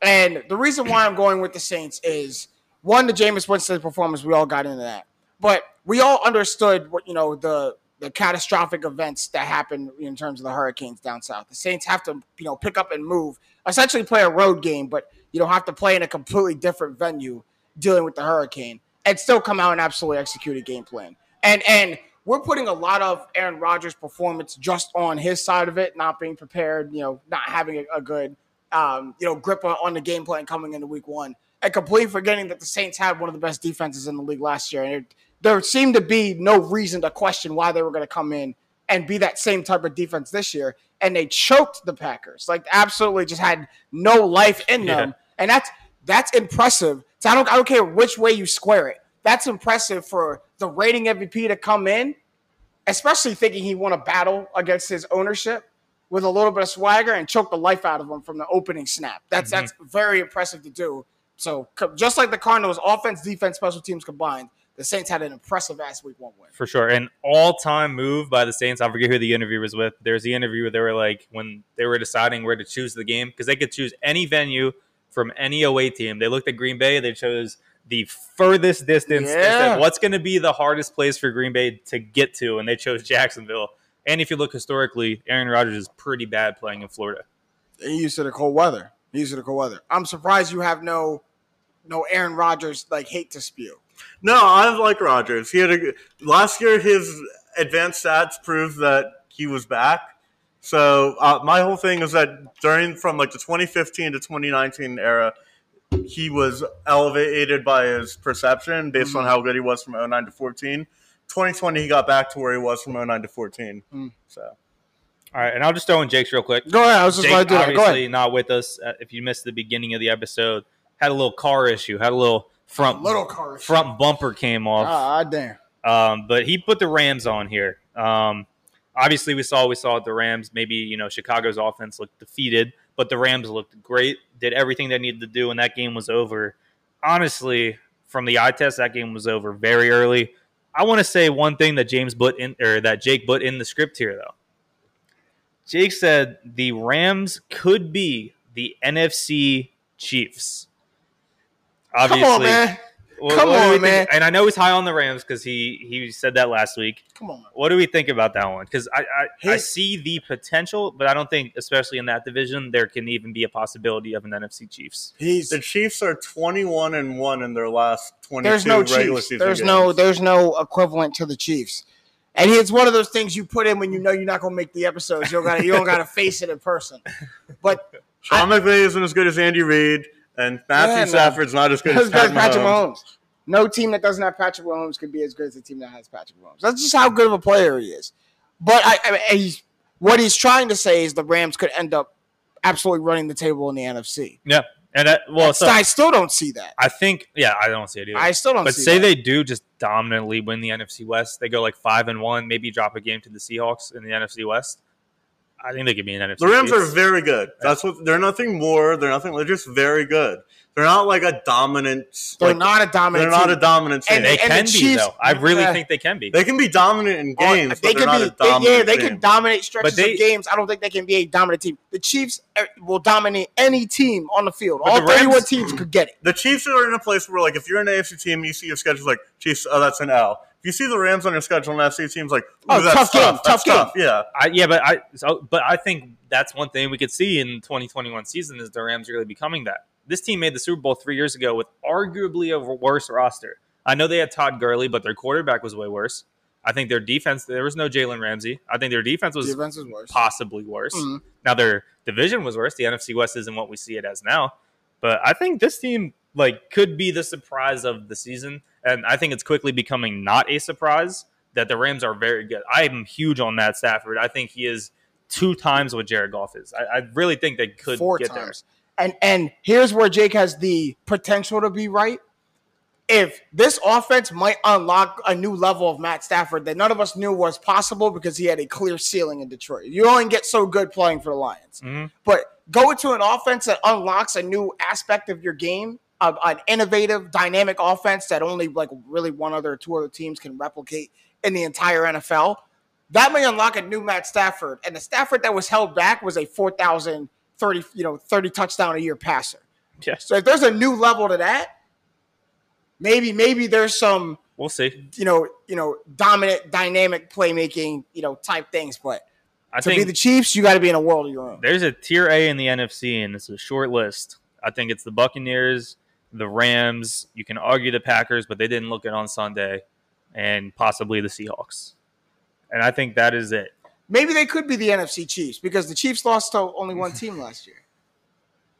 and the reason why I'm going with the Saints is one, the Jameis Winston performance. We all got into that, but we all understood what you know the. the catastrophic events that happen in terms of the hurricanes down south. The Saints have to, you know, pick up and move, essentially play a road game, but you don't have to play in a completely different venue dealing with the hurricane and still come out and absolutely execute a game plan. And and we're putting a lot of Aaron Rodgers' performance just on his side of it, not being prepared, you know, not having a, a good, um, you know, grip on the game plan coming into week one, and completely forgetting that the Saints had one of the best defenses in the league last year. And it, there seemed to be no reason to question why they were going to come in and be that same type of defense this year. And they choked the Packers, like absolutely just had no life in them. Yeah. And that's, that's impressive. So I don't, I don't care which way you square it. That's impressive for the reigning M V P to come in, especially thinking he won a battle against his ownership with a little bit of swagger and choke the life out of him from the opening snap. That's, mm-hmm. that's very impressive to do. So just like the Cardinals, offense, defense, special teams combined, the Saints had an impressive ass week one win. For sure. An all-time move by the Saints. I forget who the interview was with. There's the interview where they were like, when they were deciding where to choose the game, because they could choose any venue from any away team. They looked at Green Bay. They chose the furthest distance. Yeah. They said, what's going to be the hardest place for Green Bay to get to? And they chose Jacksonville. And if you look historically, Aaron Rodgers is pretty bad playing in Florida. They're used to the cold weather. They're used to the cold weather. I'm surprised you have no, no Aaron Rodgers like hate to spew. No, I like Rodgers. He had a, last year, his advanced stats proved that he was back. So uh, my whole thing is that during from like the twenty fifteen to twenty nineteen era, he was elevated by his perception based mm. on how good he was from oh nine to fourteen. twenty twenty, he got back to where he was from oh nine to fourteen. Mm. So, all right, and I'll just throw in Jake's real quick. Go ahead. I was just Jake, do obviously go ahead. Not with us. Uh, if you missed the beginning of the episode, had a little car issue. Had a little front a little car front issue. Bumper came off. Ah, damn. Um, but he put the Rams on here. Um, obviously, we saw we saw the Rams. Maybe you know Chicago's offense looked defeated, but the Rams looked great. Did everything they needed to do, and that game was over. Honestly, from the eye test, that game was over very early. I want to say one thing that James put in, or that Jake put in the script here, though. Jake said the Rams could be the N F C Chiefs. Obviously, come on, man. What, come what on, man. Think? And I know he's high on the Rams because he, he said that last week. Come on. What do we think about that one? Because I, I, I see the potential, but I don't think, especially in that division, there can even be a possibility of an N F C Chiefs. He's, the Chiefs are twenty-one and one in their last twenty-two there's no regular Chiefs. season there's games. No, there's no equivalent to the Chiefs. And it's one of those things you put in when you know you're not going to make the episodes. You don't gotta, you don't got to face it in person. But Sean McVay isn't as good as Andy Reid. And Matthew yeah, Stafford's no. not as good as Patrick, Patrick Mahomes. Mahomes. No team that doesn't have Patrick Mahomes could be as good as the team that has Patrick Mahomes. That's just how good of a player he is. But I, I mean, he's, what he's trying to say is the Rams could end up absolutely running the table in the N F C. Yeah. And I, well, so, I still don't see that. I think, yeah, I don't see it either. I still don't but see that. But say they do just dominantly win the N F C West. They go like five and one, maybe drop a game to the Seahawks in the N F C West. I think they could be an N F C. The Rams are very good. That's what they're nothing more. They're nothing. They're just very good. They're not like a dominant. They're like, not a dominant. They're team. Not a dominant. Team. And, they and can the Chiefs, be though. I really yeah. think they can be. They can be dominant in games. They but can not be. A dominant they, yeah, they team. Can dominate stretches they, of games. I don't think they can be a dominant team. The Chiefs will dominate any team on the field. All the Rams, thirty-one teams could get it. The Chiefs are in a place where, like, if you're an A F C team, and you see your schedule like Chiefs. Oh, that's an L. You see the Rams on your schedule and N F C teams like, oh, that's tough, tough game, that's tough game. Yeah, I, yeah, but I, so, but I think that's one thing we could see in twenty twenty-one season is the Rams really becoming that. This team made the Super Bowl three years ago with arguably a worse roster. I know they had Todd Gurley, but their quarterback was way worse. I think their defense, there was no Jalen Ramsey. I think their defense was, defense was worse. possibly worse. Mm-hmm. Now their division was worse. The N F C West isn't what we see it as now, but I think this team like could be the surprise of the season. And I think it's quickly becoming not a surprise that the Rams are very good. I am huge on Matt Stafford. I think he is two times what Jared Goff is. I, I really think they could Four get times. there. And and here's where Jake has the potential to be right. If this offense might unlock a new level of Matt Stafford that none of us knew was possible because he had a clear ceiling in Detroit. You only get so good playing for the Lions. Mm-hmm. But go into an offense that unlocks a new aspect of your game, Uh, an innovative, dynamic offense that only like really one other or two other teams can replicate in the entire N F L. That may unlock a new Matt Stafford, and the Stafford that was held back was a four thousand thirty, you know, thirty touchdown a year passer. Yes. So if there's a new level to that, maybe maybe there's some we'll see, you know, you know, dominant, dynamic playmaking, you know, type things, but. I to think be the Chiefs, you got to be in a world of your own. There's a tier A in the N F C, and it's a short list. I think it's the Buccaneers. The Rams, you can argue the Packers, but they didn't look it on Sunday, and possibly the Seahawks. And I think that is it. Maybe they could be the N F C Chiefs because the Chiefs lost to only one team last year.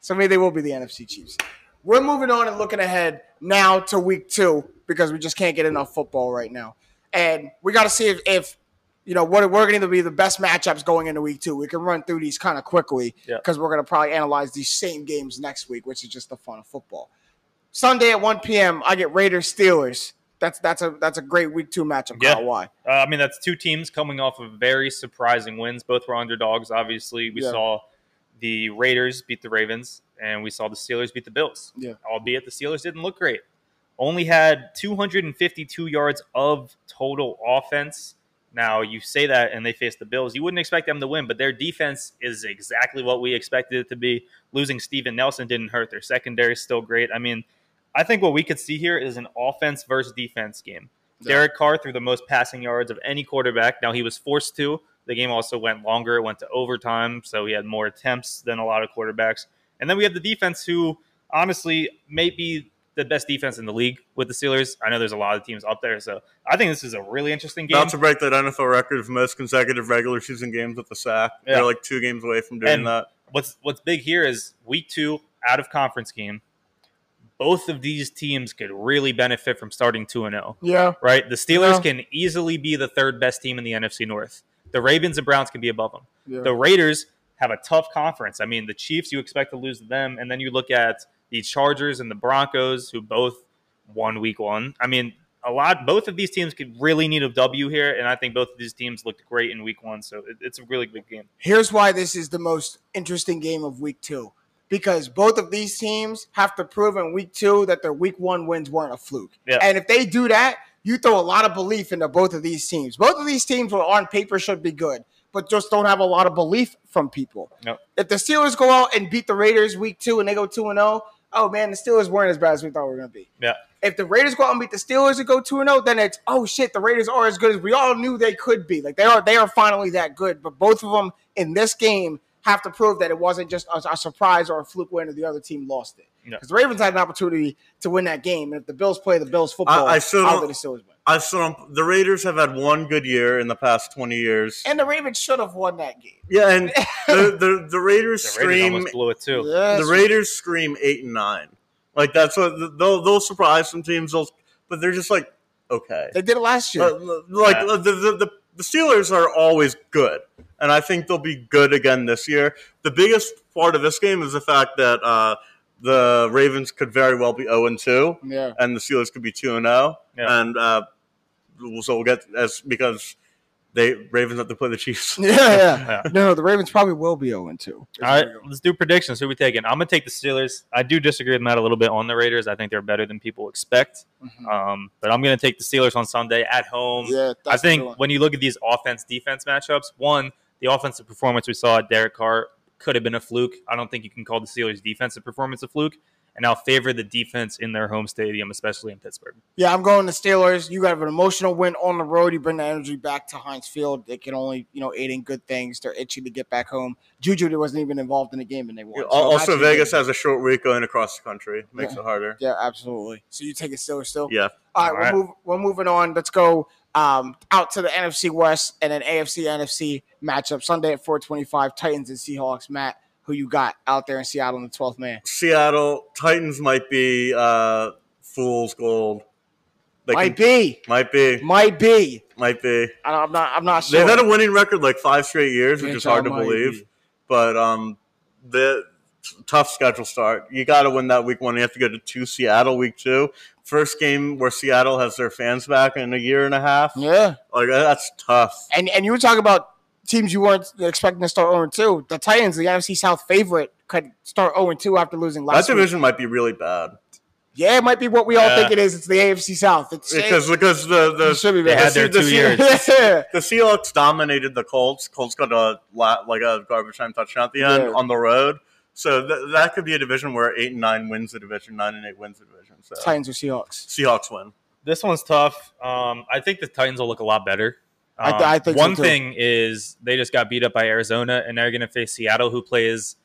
So maybe they will be the N F C Chiefs. We're moving on and looking ahead now to week two because we just can't get enough football right now. And we got to see if, if you know, what we're going to be the best matchups going into week two. We can run through these kind of quickly because yeah. we're going to probably analyze these same games next week, which is just the fun of football. Sunday at one p.m., I get Raiders Steelers. That's that's a that's a great week two matchup. Yeah. Kyle, why? Uh, I mean, that's two teams coming off of very surprising wins. Both were underdogs. Obviously, we yeah. saw the Raiders beat the Ravens, and we saw the Steelers beat the Bills. Yeah. Albeit the Steelers didn't look great. Only had two hundred fifty-two yards of total offense. Now, you say that, and they faced the Bills. You wouldn't expect them to win, but their defense is exactly what we expected it to be. Losing Steven Nelson didn't hurt. Their secondary is still great. I mean, I think what we could see here is an offense versus defense game. Yeah. Derek Carr threw the most passing yards of any quarterback. Now, he was forced to. The game also went longer. It went to overtime, so he had more attempts than a lot of quarterbacks. And then we have the defense who, honestly, may be the best defense in the league with the Steelers. I know there's a lot of teams up there, so I think this is a really interesting game. About to break that N F L record of most consecutive regular season games with the sack. Yeah. They're like two games away from doing and that. What's what's big here is week two out of conference game. Both of these teams could really benefit from starting two and oh. Yeah. Right? The Steelers yeah. can easily be the third best team in the N F C North. The Ravens and Browns can be above them. Yeah. The Raiders have a tough conference. I mean, the Chiefs, you expect to lose to them. And then you look at the Chargers and the Broncos, who both won week one. I mean, a lot. Both of these teams could really need a W here. And I think both of these teams looked great in week one. So it, it's a really good game. Here's why this is the most interesting game of week two. Because both of these teams have to prove in week two that their week one wins weren't a fluke. Yeah. And if they do that, you throw a lot of belief into both of these teams. Both of these teams who on paper should be good, but just don't have a lot of belief from people. Yep. If the Steelers go out and beat the Raiders week two and they go two and oh, oh, man, the Steelers weren't as bad as we thought we were going to be. Yeah. If the Raiders go out and beat the Steelers and go two and oh, then it's, oh, shit, the Raiders are as good as we all knew they could be. Like, they are, they are finally that good. But both of them in this game have to prove that it wasn't just a, a surprise or a fluke win, or the other team lost it. Because no. the Ravens had an opportunity to win that game, and if the Bills play the Bills football, I, I still how did the Steelers win? I still don't, the Raiders have had one good year in the past twenty years, and the Ravens should have won that game. Yeah, and the, the the Raiders the scream Raiders almost blew it too. Yes. The Raiders scream eight and nine, like that's what they'll they'll surprise some teams, they'll, but they're just like okay, they did it last year. Uh, like yeah. the the. the The Steelers are always good, and I think they'll be good again this year. The biggest part of this game is the fact that uh, the Ravens could very well be oh and two, yeah. and the Steelers could be two and oh. Yeah. And uh, so we'll get as because they Ravens have to play the Chiefs. Yeah, yeah. yeah. No, the Ravens probably will be oh and two. All right, let's do predictions. Who are we taking? I'm going to take the Steelers. I do disagree with Matt a little bit on the Raiders. I think they're better than people expect. Mm-hmm. Um, but I'm going to take the Steelers on Sunday at home. Yeah, I think when you look at these offense-defense matchups, one, the offensive performance we saw at Derek Carr could have been a fluke. I don't think you can call the Steelers' defensive performance a fluke. And I'll favor the defense in their home stadium, especially in Pittsburgh. Yeah, I'm going to Steelers. You have an emotional win on the road. You bring the energy back to Heinz Field. They can only, you know, aid in good things. They're itching to get back home. Juju wasn't even involved in the game, and they won. So also, Vegas has a short week going across the country. Makes yeah. it harder. Yeah, absolutely. So you take a Steelers still? Yeah. All right, All we're, right. Move, we're moving on. Let's go um, out to the N F C West and an A F C N F C matchup. Sunday at four twenty-five, Titans and Seahawks. Matt, who you got out there in Seattle in the twelfth man? Seattle, Titans might be uh, fool's gold. They might can, be. Might be. Might be. Might be. I don't, I'm not I'm not sure. They've had a winning record like five straight years, which is hard to believe. Be. But um, the tough schedule start. You got to win that week one. You have to go to two Seattle week two. First game where Seattle has their fans back in a year and a half. Yeah. Like that's tough. And and you were talking about teams you weren't expecting to start oh and two. The Titans, the N F C South favorite, could start oh and two after losing last week. That division week. might be really bad. Yeah, it might be what we all yeah. think it is. It's the A F C South. It's because, because the, the, should be they had the, their the, two the, years. Yeah. The Seahawks dominated the Colts. Colts got a like a garbage time touchdown at the end yeah. on the road. So th- that could be a division where eight and nine wins the division, nine and eight wins the division. So Titans or Seahawks? Seahawks win. This one's tough. Um, I think the Titans will look a lot better. Um, I th- I think one so thing is they just got beat up by Arizona, and they're going to face Seattle, who plays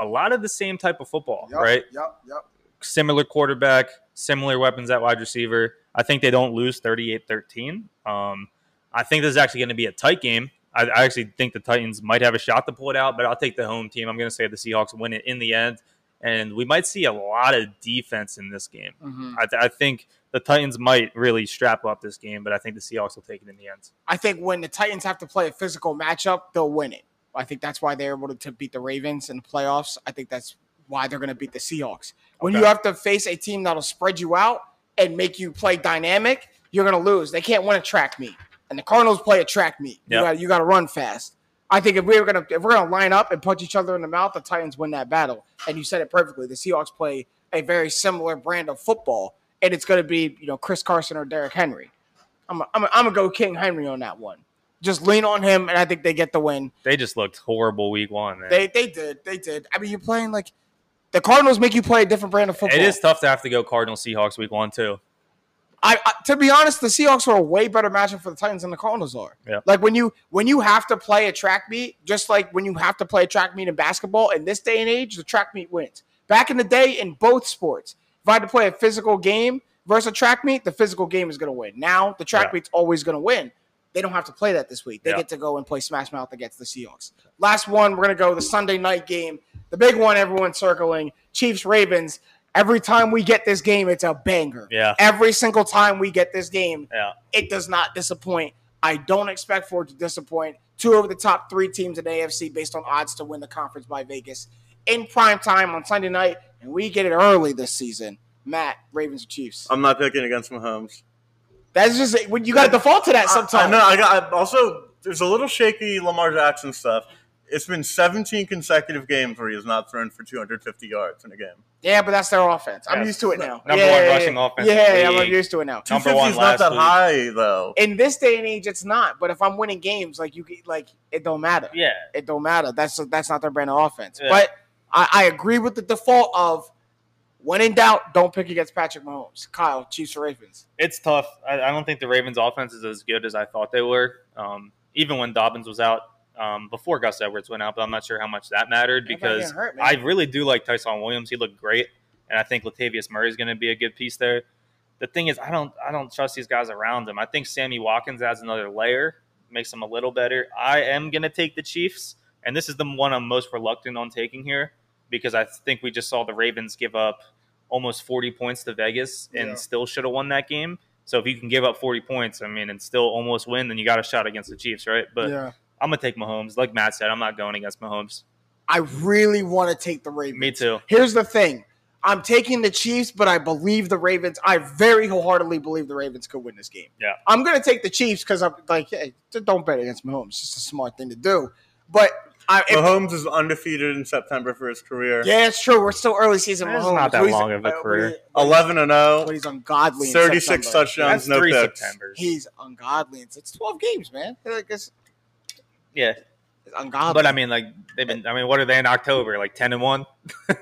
a lot of the same type of football, yep, right? Yep, yep. Similar quarterback, similar weapons at wide receiver. I think they don't lose thirty-eight thirteen. Um, I think this is actually going to be a tight game. I, I actually think the Titans might have a shot to pull it out, but I'll take the home team. I'm going to say the Seahawks win it in the end, and we might see a lot of defense in this game. Mm-hmm. I, th- I think – the Titans might really strap up this game, but I think the Seahawks will take it in the end. I think when the Titans have to play a physical matchup, they'll win it. I think that's why they're able to beat the Ravens in the playoffs. I think that's why they're going to beat the Seahawks. When okay. you have to face a team that'll spread you out and make you play dynamic, you're going to lose. They can't win a track meet, and the Cardinals play a track meet. Yep. You got you got to run fast. I think if we we're going to if we're going to line up and punch each other in the mouth, the Titans win that battle. And you said it perfectly. The Seahawks play a very similar brand of football. And it's going to be, you know, Chris Carson or Derek Henry. I'm a, I'm a, I'm going to go King Henry on that one. Just lean on him, and I think they get the win. They just looked horrible week one, man. They, they did. They did. I mean, you're playing like – the Cardinals make you play a different brand of football. It is tough to have to go Cardinals-Seahawks week one, too. I, I To be honest, the Seahawks are a way better matchup for the Titans than the Cardinals are. Yeah. Like, when you when you have to play a track meet, just like when you have to play a track meet in basketball, in this day and age, the track meet wins. Back in the day, in both sports – If I had to play a physical game versus a track meet, the physical game is going to win. Now, the track yeah. meet's always going to win. They don't have to play that this week. They yeah. get to go and play smash mouth against the Seahawks. Last one, we're going to go the Sunday night game. The big one everyone's circling, Chiefs-Ravens. Every time we get this game, it's a banger. Yeah. Every single time we get this game, yeah. it does not disappoint. I don't expect for it to disappoint. Two of the top three teams in the A F C based on odds to win the conference by Vegas in prime time on Sunday night, and we get it early this season. Matt, Ravens or Chiefs? I'm not picking against Mahomes. That's just – you got to default to that sometimes. I, I know. I got, I also, there's a little shaky Lamar Jackson stuff. It's been seventeen consecutive games where he has not thrown for two hundred fifty yards in a game. Yeah, but that's their offense. I'm yes. used to it now. Number yeah, one yeah, rushing yeah. offense. Yeah, yeah, I'm used to it now. Number one is not that week. High, though. In this day and age, it's not. But if I'm winning games, like you, like it don't matter. Yeah, it don't matter. That's that's not their brand of offense. Yeah. But I, I agree with the default of when in doubt, don't pick against Patrick Mahomes. Kyle, Chiefs or Ravens? It's tough. I, I don't think the Ravens' offense is as good as I thought they were. Um, even when Dobbins was out. Um, before Gus Edwards went out, but I'm not sure how much that mattered because hurt, I really do like Tyson Williams. He looked great, and I think Latavius Murray is going to be a good piece there. The thing is, I don't I don't trust these guys around him. I think Sammy Watkins adds another layer, makes him a little better. I am going to take the Chiefs, and this is the one I'm most reluctant on taking here because I think we just saw the Ravens give up almost forty points to Vegas and yeah. still should have won that game. So if you can give up forty points, I mean, and still almost win, then you got a shot against the Chiefs, right? But yeah. I'm going to take Mahomes. Like Matt said, I'm not going against Mahomes. I really want to take the Ravens. Me too. Here's the thing. I'm taking the Chiefs, but I believe the Ravens. I very wholeheartedly believe the Ravens could win this game. Yeah. I'm going to take the Chiefs because I'm like, hey, don't bet against Mahomes. It's just a smart thing to do. But I, if, Mahomes is undefeated in September for his career. Yeah, it's true. We're still early season Mahomes. It's not that long of a career. eleven and oh. But he's ungodly in September. thirty-six touchdowns, no picks. He's ungodly. It's twelve games, man. Like it's Yeah, but I mean, like they've been. I mean, what are they in October? Like ten and one.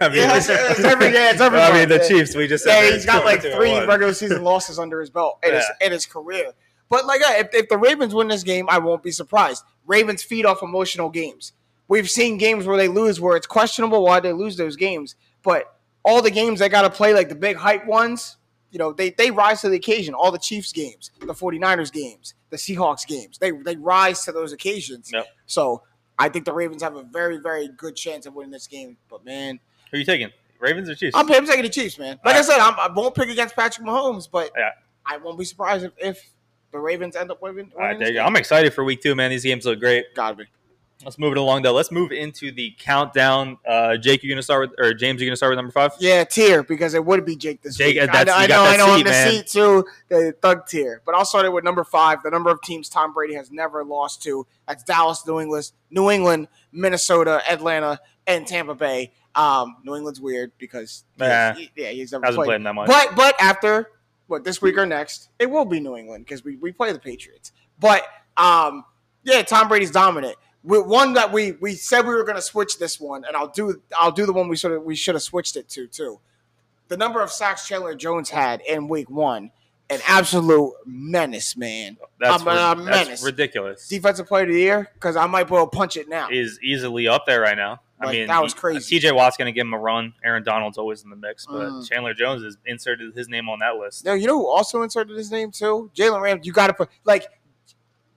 I mean, yeah, it's, it's every yeah, it's every. I mean, the Chiefs. We just yeah, he's got like three regular season losses under his belt in, yeah. his, in his career. But like, if, if the Ravens win this game, I won't be surprised. Ravens feed off emotional games. We've seen games where they lose, where it's questionable why they lose those games. But all the games they got to play, like the big hype ones, you know, they they rise to the occasion. All the Chiefs games, the 49ers games. The Seahawks games. They they rise to those occasions. Yep. So I think the Ravens have a very, very good chance of winning this game. But, man. Who are you taking? Ravens or Chiefs? I'm, I'm taking the Chiefs, man. Like All I said, I'm, I won't pick against Patrick Mahomes, but yeah. I won't be surprised if, if the Ravens end up winning. All right, there you go. I'm excited for week two, man. These games look great. Gotta be. Let's move it along, though. Let's move into the countdown. Uh, Jake, you're going to start with – or James, you're going to start with number five? Yeah, tier, because it would be Jake this Jake, week. That's, I, I know, I know, seat, I'm the seat, too, the thug tier. But I'll start it with number five, the number of teams Tom Brady has never lost to. That's Dallas, New England, New England, Minnesota, Atlanta, and Tampa Bay. Um, New England's weird because yeah. – he, yeah, he's never I played. That much. But, but after – what, this week or next, it will be New England because we, we play the Patriots. But, um, yeah, Tom Brady's dominant. One that we we said we were going to switch this one, and I'll do I'll do the one we sort of we should have switched it to too. The number of sacks Chandler Jones had in Week One, an absolute menace, man. That's, I'm, uh, menace. That's ridiculous. Defensive Player of the Year because I might be able to punch it now. Is easily up there right now. Like, I mean, that was crazy. He, T J Watt's going to give him a run. Aaron Donald's always in the mix, but mm. Chandler Jones has inserted his name on that list. No, you know who also inserted his name too? Jalen Ramsey. You got to put like.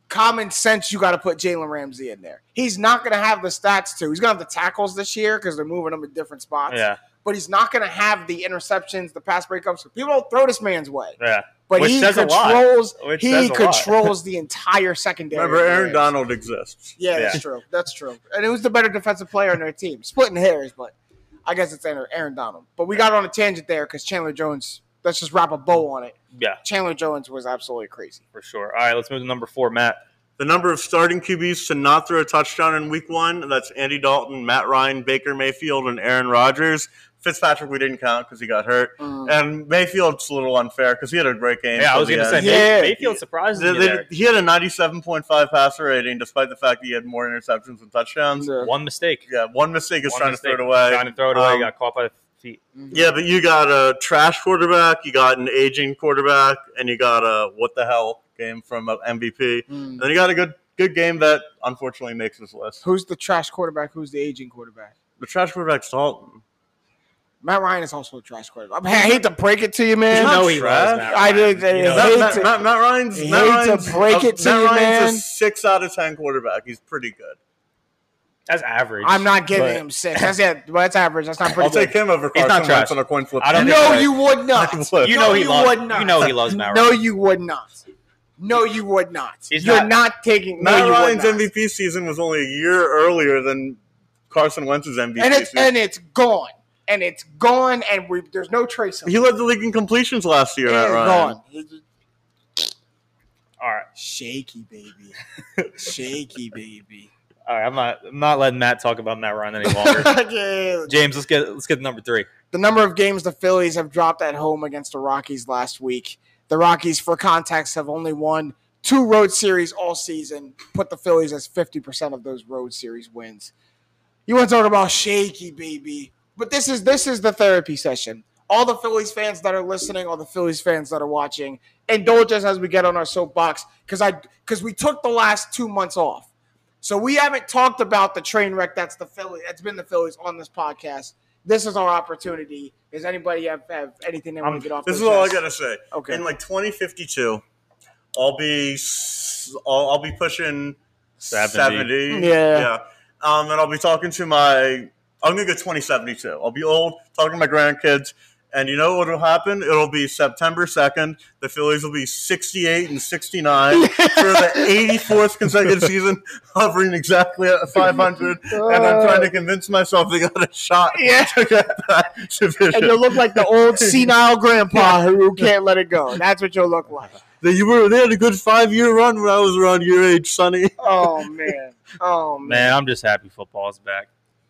Common sense, you got to put Jalen Ramsey in there. He's not going to have the stats, too. He's going to have the tackles this year because they're moving him in different spots. Yeah. But he's not going to have the interceptions, the pass breakups. People don't throw this man's way. Yeah. But Which he controls He controls the entire secondary. Remember, Aaron Donald exists. Yeah, yeah, that's true. That's true. And it was the better defensive player on their team. Splitting hairs, but I guess it's Aaron Donald. But we got on a tangent there because Chandler Jones – let's just wrap a bow on it. Yeah. Chandler Jones was absolutely crazy. For sure. All right, let's move to number four, Matt. The number of starting Q Bs to not throw a touchdown in week one, that's Andy Dalton, Matt Ryan, Baker Mayfield, and Aaron Rodgers. Fitzpatrick we didn't count because he got hurt. Mm. And Mayfield's a little unfair because he had a great game. Yeah, I was going to say, yeah. Mayfield surprised me there. He had a ninety-seven point five passer rating despite the fact that he had more interceptions than touchdowns. Yeah. One mistake. Yeah, one mistake is one trying mistake. to throw it away. Trying to throw it away. Um, got caught by the feet. Mm-hmm. Yeah, but you got a trash quarterback, you got an aging quarterback, and you got a what the hell game from M V P. Mm-hmm. And then you got a good good game that unfortunately makes this list. Who's the trash quarterback? Who's the aging quarterback? The trash quarterback's Dalton. Matt Ryan is also a trash quarterback. I, mean, I hate to break it to you, man. You know he was. I did. I you know, hate Matt, to, Matt, Matt Ryan's. Hate Matt Ryan's, to break it to Matt you, Ryan's man. Matt Ryan's a six out of ten quarterback. He's pretty good. That's average. I'm not giving him six. That's yeah, well, that's average. That's not pretty. I'll good. Take him over Carson Wentz on a coin flip. I don't know you would not. You know he loves. You know he loves Matt Ryan. No, you would not. No, you would not. He's You're not, not taking Matt no, Ryan's not. M V P season was only a year earlier than Carson Wentz's M V P and it's, season, and it's gone, and it's gone, and we there's no trace of it. He led the league in completions last year. Matt Ryan. Gone. All right, shaky baby, shaky baby. All right, I'm not. I'm not letting Matt talk about Matt Ryan any longer. Okay. James, let's get let's get number three. The number of games the Phillies have dropped at home against the Rockies last week. The Rockies, for context, have only won two road series all season. Put the Phillies as fifty percent of those road series wins. You want to talk about shaky, baby. But this is this is the therapy session. All the Phillies fans that are listening, all the Phillies fans that are watching, indulge us as we get on our soapbox because I because we took the last two months off. So we haven't talked about the train wreck that's the Philly that's been the Phillies on this podcast. This is our opportunity. Does anybody have, have anything they want um, to get off? This is all I gotta say. Okay. In like twenty fifty-two, I'll be I'll, I'll be pushing seventy. seventy. Yeah. Yeah. Um, and I'll be talking to my. I'm gonna go twenty seventy-two. I'll be old, talking to my grandkids, and you know what'll happen? It'll be September second. The Phillies will be sixty-eight and sixty-nine for the eighty-fourth consecutive season, hovering exactly at five hundred. Uh, and I'm trying to convince myself they got a shot yeah. to get that division. And you'll look like the old senile grandpa who can't let it go. That's what you'll look like. You were they had a good five-year run when I was around your age, Sonny. Oh man, oh man. Man, I'm just happy football's back.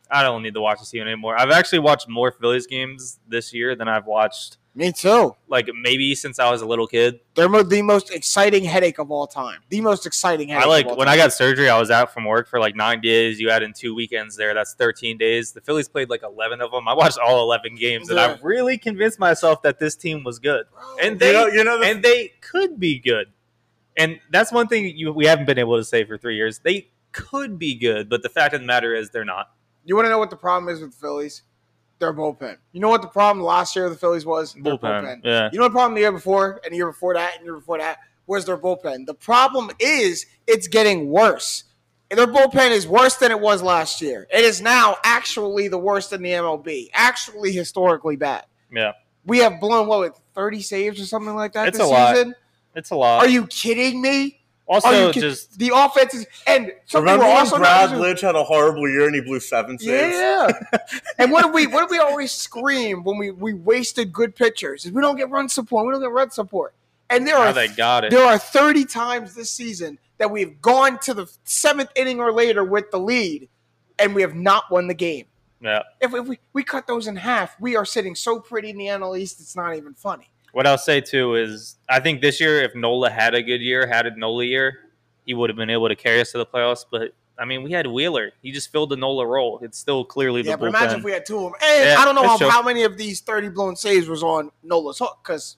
I don't need to watch the season anymore. I've actually watched more Phillies games this year than I've watched. Me too. Like maybe since I was a little kid. They're mo- the most exciting headache of all time. The most exciting headache. I like of all when time. I got surgery. I was out from work for like nine days. You add in two weekends there. That's thirteen days. The Phillies played like eleven of them. I watched all eleven games, yeah. and I really convinced myself that this team was good, and they you know, you know the- and they could be good. And that's one thing you, we haven't been able to say for three years. They could be good, but the fact of the matter is they're not. You want to know what the problem is with the Phillies? Their bullpen. You know what the problem last year of the Phillies was? Their bullpen. bullpen. Yeah. You know what the problem the year before and the year before that and the year before that was their bullpen. The problem is it's getting worse. And their bullpen is worse than it was last year. It is now actually the worst in the M L B. Actually historically bad. Yeah. We have blown, what, thirty saves or something like that it's this a season? Lot. It's a lot. Are you kidding me? Also, just the offense is and remember we're also when Brad noticing, Lidge had a horrible year and he blew seven saves. Yeah, and what do we what do we always scream when we, we wasted good pitchers? Is we don't get run support, we don't get run support, and there are oh, they got it. There are thirty times this season that we've gone to the seventh inning or later with the lead, and we have not won the game. Yeah, if, if we we cut those in half, we are sitting so pretty in the N L East, it's not even funny. What I'll say, too, is I think this year, if Nola had a good year, had a Nola year, he would have been able to carry us to the playoffs. But, I mean, we had Wheeler. He just filled the Nola role. It's still clearly the yeah, bullpen. Yeah, but imagine if we had two of them. And yeah, I don't know how, how many of these thirty blown saves was on Nola's hook because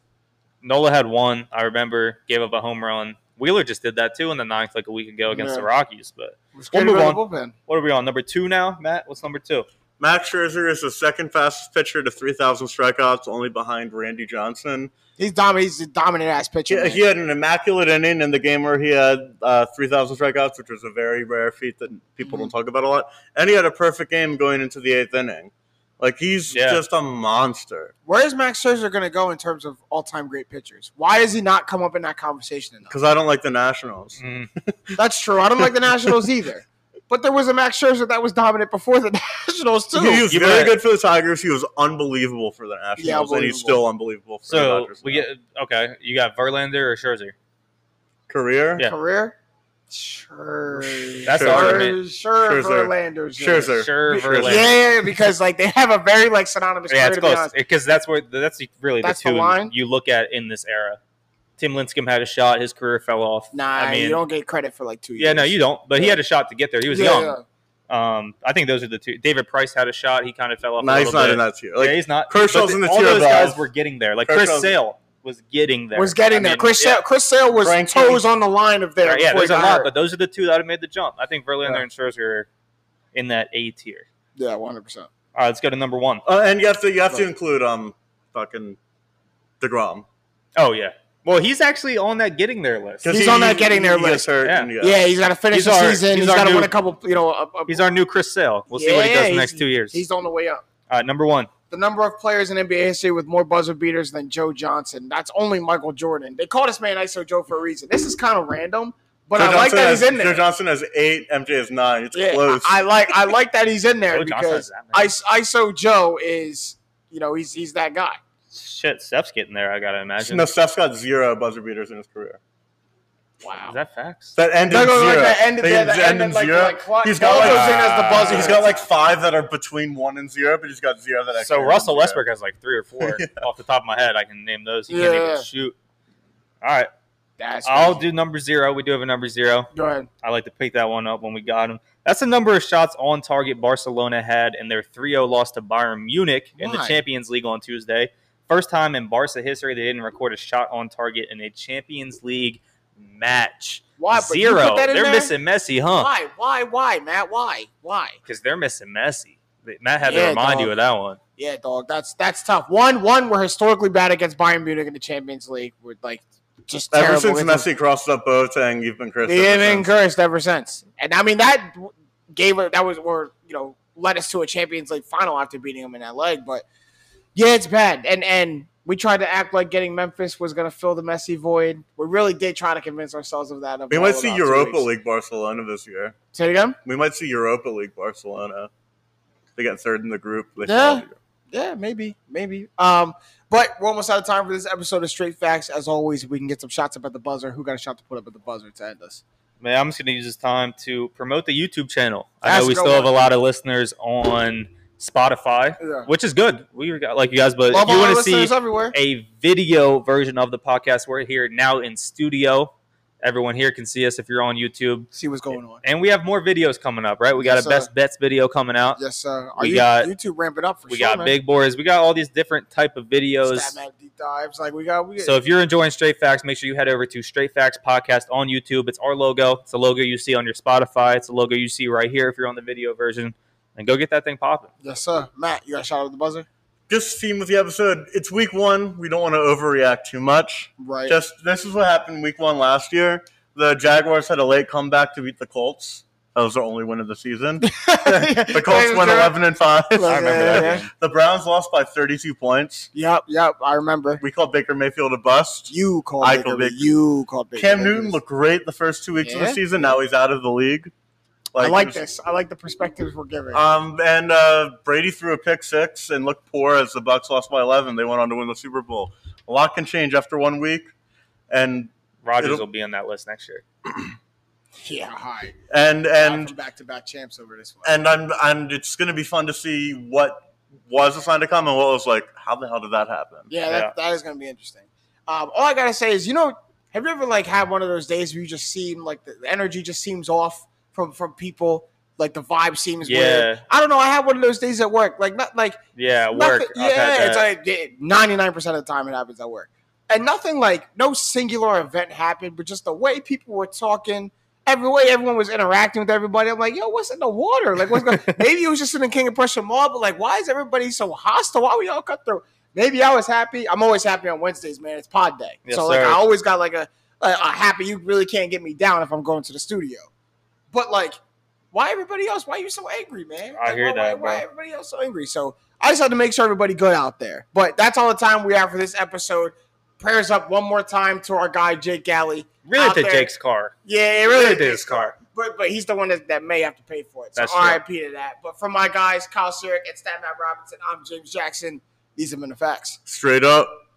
Nola had one, I remember, gave up a home run. Wheeler just did that, too, in the ninth like a week ago against yeah. the Rockies. But we'll move on. What are we on, number two now, Matt? What's number two? Max Scherzer is the second fastest pitcher to three thousand strikeouts, only behind Randy Johnson. He's, dom- he's a dominant-ass pitcher. Yeah, he had an immaculate inning in the game where he had uh, three thousand strikeouts, which was a very rare feat that people mm-hmm. don't talk about a lot. And he had a perfect game going into the eighth inning. Like, he's yeah. just a monster. Where is Max Scherzer going to go in terms of all-time great pitchers? Why does he not come up in that conversation enough? Because I don't like the Nationals. Mm. That's true. I don't like the Nationals either. But there was a Max Scherzer that was dominant before the Nationals, too. He was very good for the Tigers. He was unbelievable for the Nationals, yeah, and he's still unbelievable for so the Dodgers. We get, okay, you got Verlander or Scherzer? Career? Yeah. Career? Sure. That's sure. Sure, sure Verlander's Scherzer. Sure Verlander. Yeah, because like they have a very like synonymous yeah, career, to be honest. Because that's, where, that's really that's the two the line. You look at in this era. Tim Lincecum had a shot. His career fell off. Nah, I mean, you don't get credit for like two years. Yeah, no, you don't. But he had a shot to get there. He was yeah, young. Yeah. Um, I think those are the two. David Price had a shot. He kind of fell off nah, a little bit. No, he's not in that tier. Like, yeah, he's not. Kershaw's in the tier. All those guys were getting there. Like Kershaw's Chris Sale was getting there. Was getting I mean, there. Chris, yeah. Sale, Chris Sale was Frankie. Toes on the line of there. Right, yeah, there's a lot. Hurt. But those are the two that have made the jump. I think Verlander yeah. and Scherzer are in that A tier. Yeah, one hundred percent. All right, let's go to number one. Uh, and you have to you have to include um fucking DeGrom. Oh yeah. Well, he's actually on that getting there list. He's he, on that getting there list. Hurt, yeah. Yeah. yeah, he's got to finish he's the our, season. He's, he's got to win a couple. You know, a, a, he's our new Chris Sale. We'll yeah, see what he does in the next two years. He's on the way up. All right, number one. The number of players in N B A history with more buzzer beaters than Joe Johnson. That's only Michael Jordan. They call this man I S O Joe for a reason. This is kind of random, but Joe I Johnson like that has, he's in there. Joe Johnson has eight. M J has nine. It's yeah, close. I, I like I like that he's in there Joe because I S O Joe is, you know, he's he's that guy. Shit, Steph's getting there, I got to imagine. No, Steph's got zero buzzer beaters in his career. Wow. Is that facts? That ended no, no, zero. Like that ended, they, yeah, that ended, ended like, zero. Like, like, he's got, like, uh, in as the buzzer. He's got like five that are between one and zero, but he's got zero that I So Russell Westbrook zero. Has like three or four. yeah. Off the top of my head, I can name those. He yeah. can't even shoot. All right. That's I'll crazy. do number zero. We do have a number zero. Go ahead. I like to pick that one up when we got him. That's the number of shots on target Barcelona had in their three oh loss to Bayern Munich Why? in the Champions League on Tuesday. First time in Barca history they didn't record a shot on target in a Champions League match. Why? Zero. They're there? missing Messi, huh? Why? Why? Why, Matt? Why? Why? Because they're missing Messi. Matt had yeah, to remind dog. you of that one. Yeah, dog. That's that's tough. One, one. We're historically bad against Bayern Munich in the Champions League. We're like just ever terrible. Since Messi crossed up Boateng, you've been cursed. You've been cursed ever since. And I mean that gave her that was or you know led us to a Champions League final after beating them in that leg, but. Yeah, it's bad. And and we tried to act like getting Memphis was going to fill the Messi void. We really did try to convince ourselves of that. We might see Europa League Barcelona this year. Say it again? We might see Europa League Barcelona. They got third in the group. Yeah, yeah, maybe, maybe. Um, but we're almost out of time for this episode of Straight Facts. As always, we can get some shots up at the buzzer. Who got a shot to put up at the buzzer to end us? Man, I'm just going to use this time to promote the YouTube channel. I know we still have a lot of listeners on Spotify, yeah. which is good. We got like you guys, but Love if you want to see everywhere. a video version of the podcast, we're here now in studio. Everyone here can see us if you're on YouTube. See what's going on. And we have more videos coming up, right? We got yes, a Best uh, Bets video coming out. Yes, sir. Uh, we you, got YouTube ramping up for we sure, We got man. Big boards. We got all these different type of videos. Stat deep dives. Like we got, we got. So if you're enjoying Straight Facts, make sure you head over to Straight Facts Podcast on YouTube. It's our logo. It's the logo you see on your Spotify. It's the logo you see right here if you're on the video version. And go get that thing popping. Yes, sir. Matt, you got a shout out at the buzzer? Just theme of the episode. It's week one. We don't want to overreact too much. Right. Just this is what happened week one last year. The Jaguars had a late comeback to beat the Colts. That was their only win of the season. The Colts went eleven and five. I remember yeah, that. Yeah. The Browns lost by thirty-two points. Yep, yep, I remember. We called Baker Mayfield a bust. You called I Baker. Baker. You called Baker. Cam Newton looked great the first two weeks yeah. of the season. Now he's out of the league. Like, I like was, this. I like the perspectives we're giving. Um, and uh, Brady threw a pick six and looked poor as the Bucs lost by eleven. They went on to win the Super Bowl. A lot can change after one week, and Rodgers will be on that list next year. yeah, hi. And and back to back champs over this one. And I'm and it's going to be fun to see what was a sign to come and what was like. How the hell did that happen? Yeah, that, yeah. that is going to be interesting. Um, all I gotta say is, you know, have you ever like had one of those days where you just seem like the energy just seems off? From from people, like the vibe seems yeah. weird. I don't know. I had one of those days at work, like not like yeah, nothing, work. Yeah, it's like ninety nine percent of the time it happens at work, and nothing like no singular event happened, but just the way people were talking, every way everyone was interacting with everybody. I'm like, yo, what's in the water? Like, what's going? Maybe it was just in the King of Prussia Mall, but like, why is everybody so hostile? Why are we all cutthroat? Maybe I was happy. I'm always happy on Wednesdays, man. It's pod day, yes, so like sir. I always got like a, a a happy. You really can't get me down if I'm going to the studio. But, like, why everybody else? Why are you so angry, man? I like, hear why, that, Why, why everybody else so angry? So, I just had to make sure everybody good out there. But that's all the time we have for this episode. Prayers up one more time to our guy, Jake Galley. Really to there. Jake's car. Yeah, it really, really to his car. car. But but he's the one that, that may have to pay for it. So, R I P to that. But for my guys, Kyle Sirik, it's that Matt Robinson. I'm James Jackson. These have been the facts. Straight up.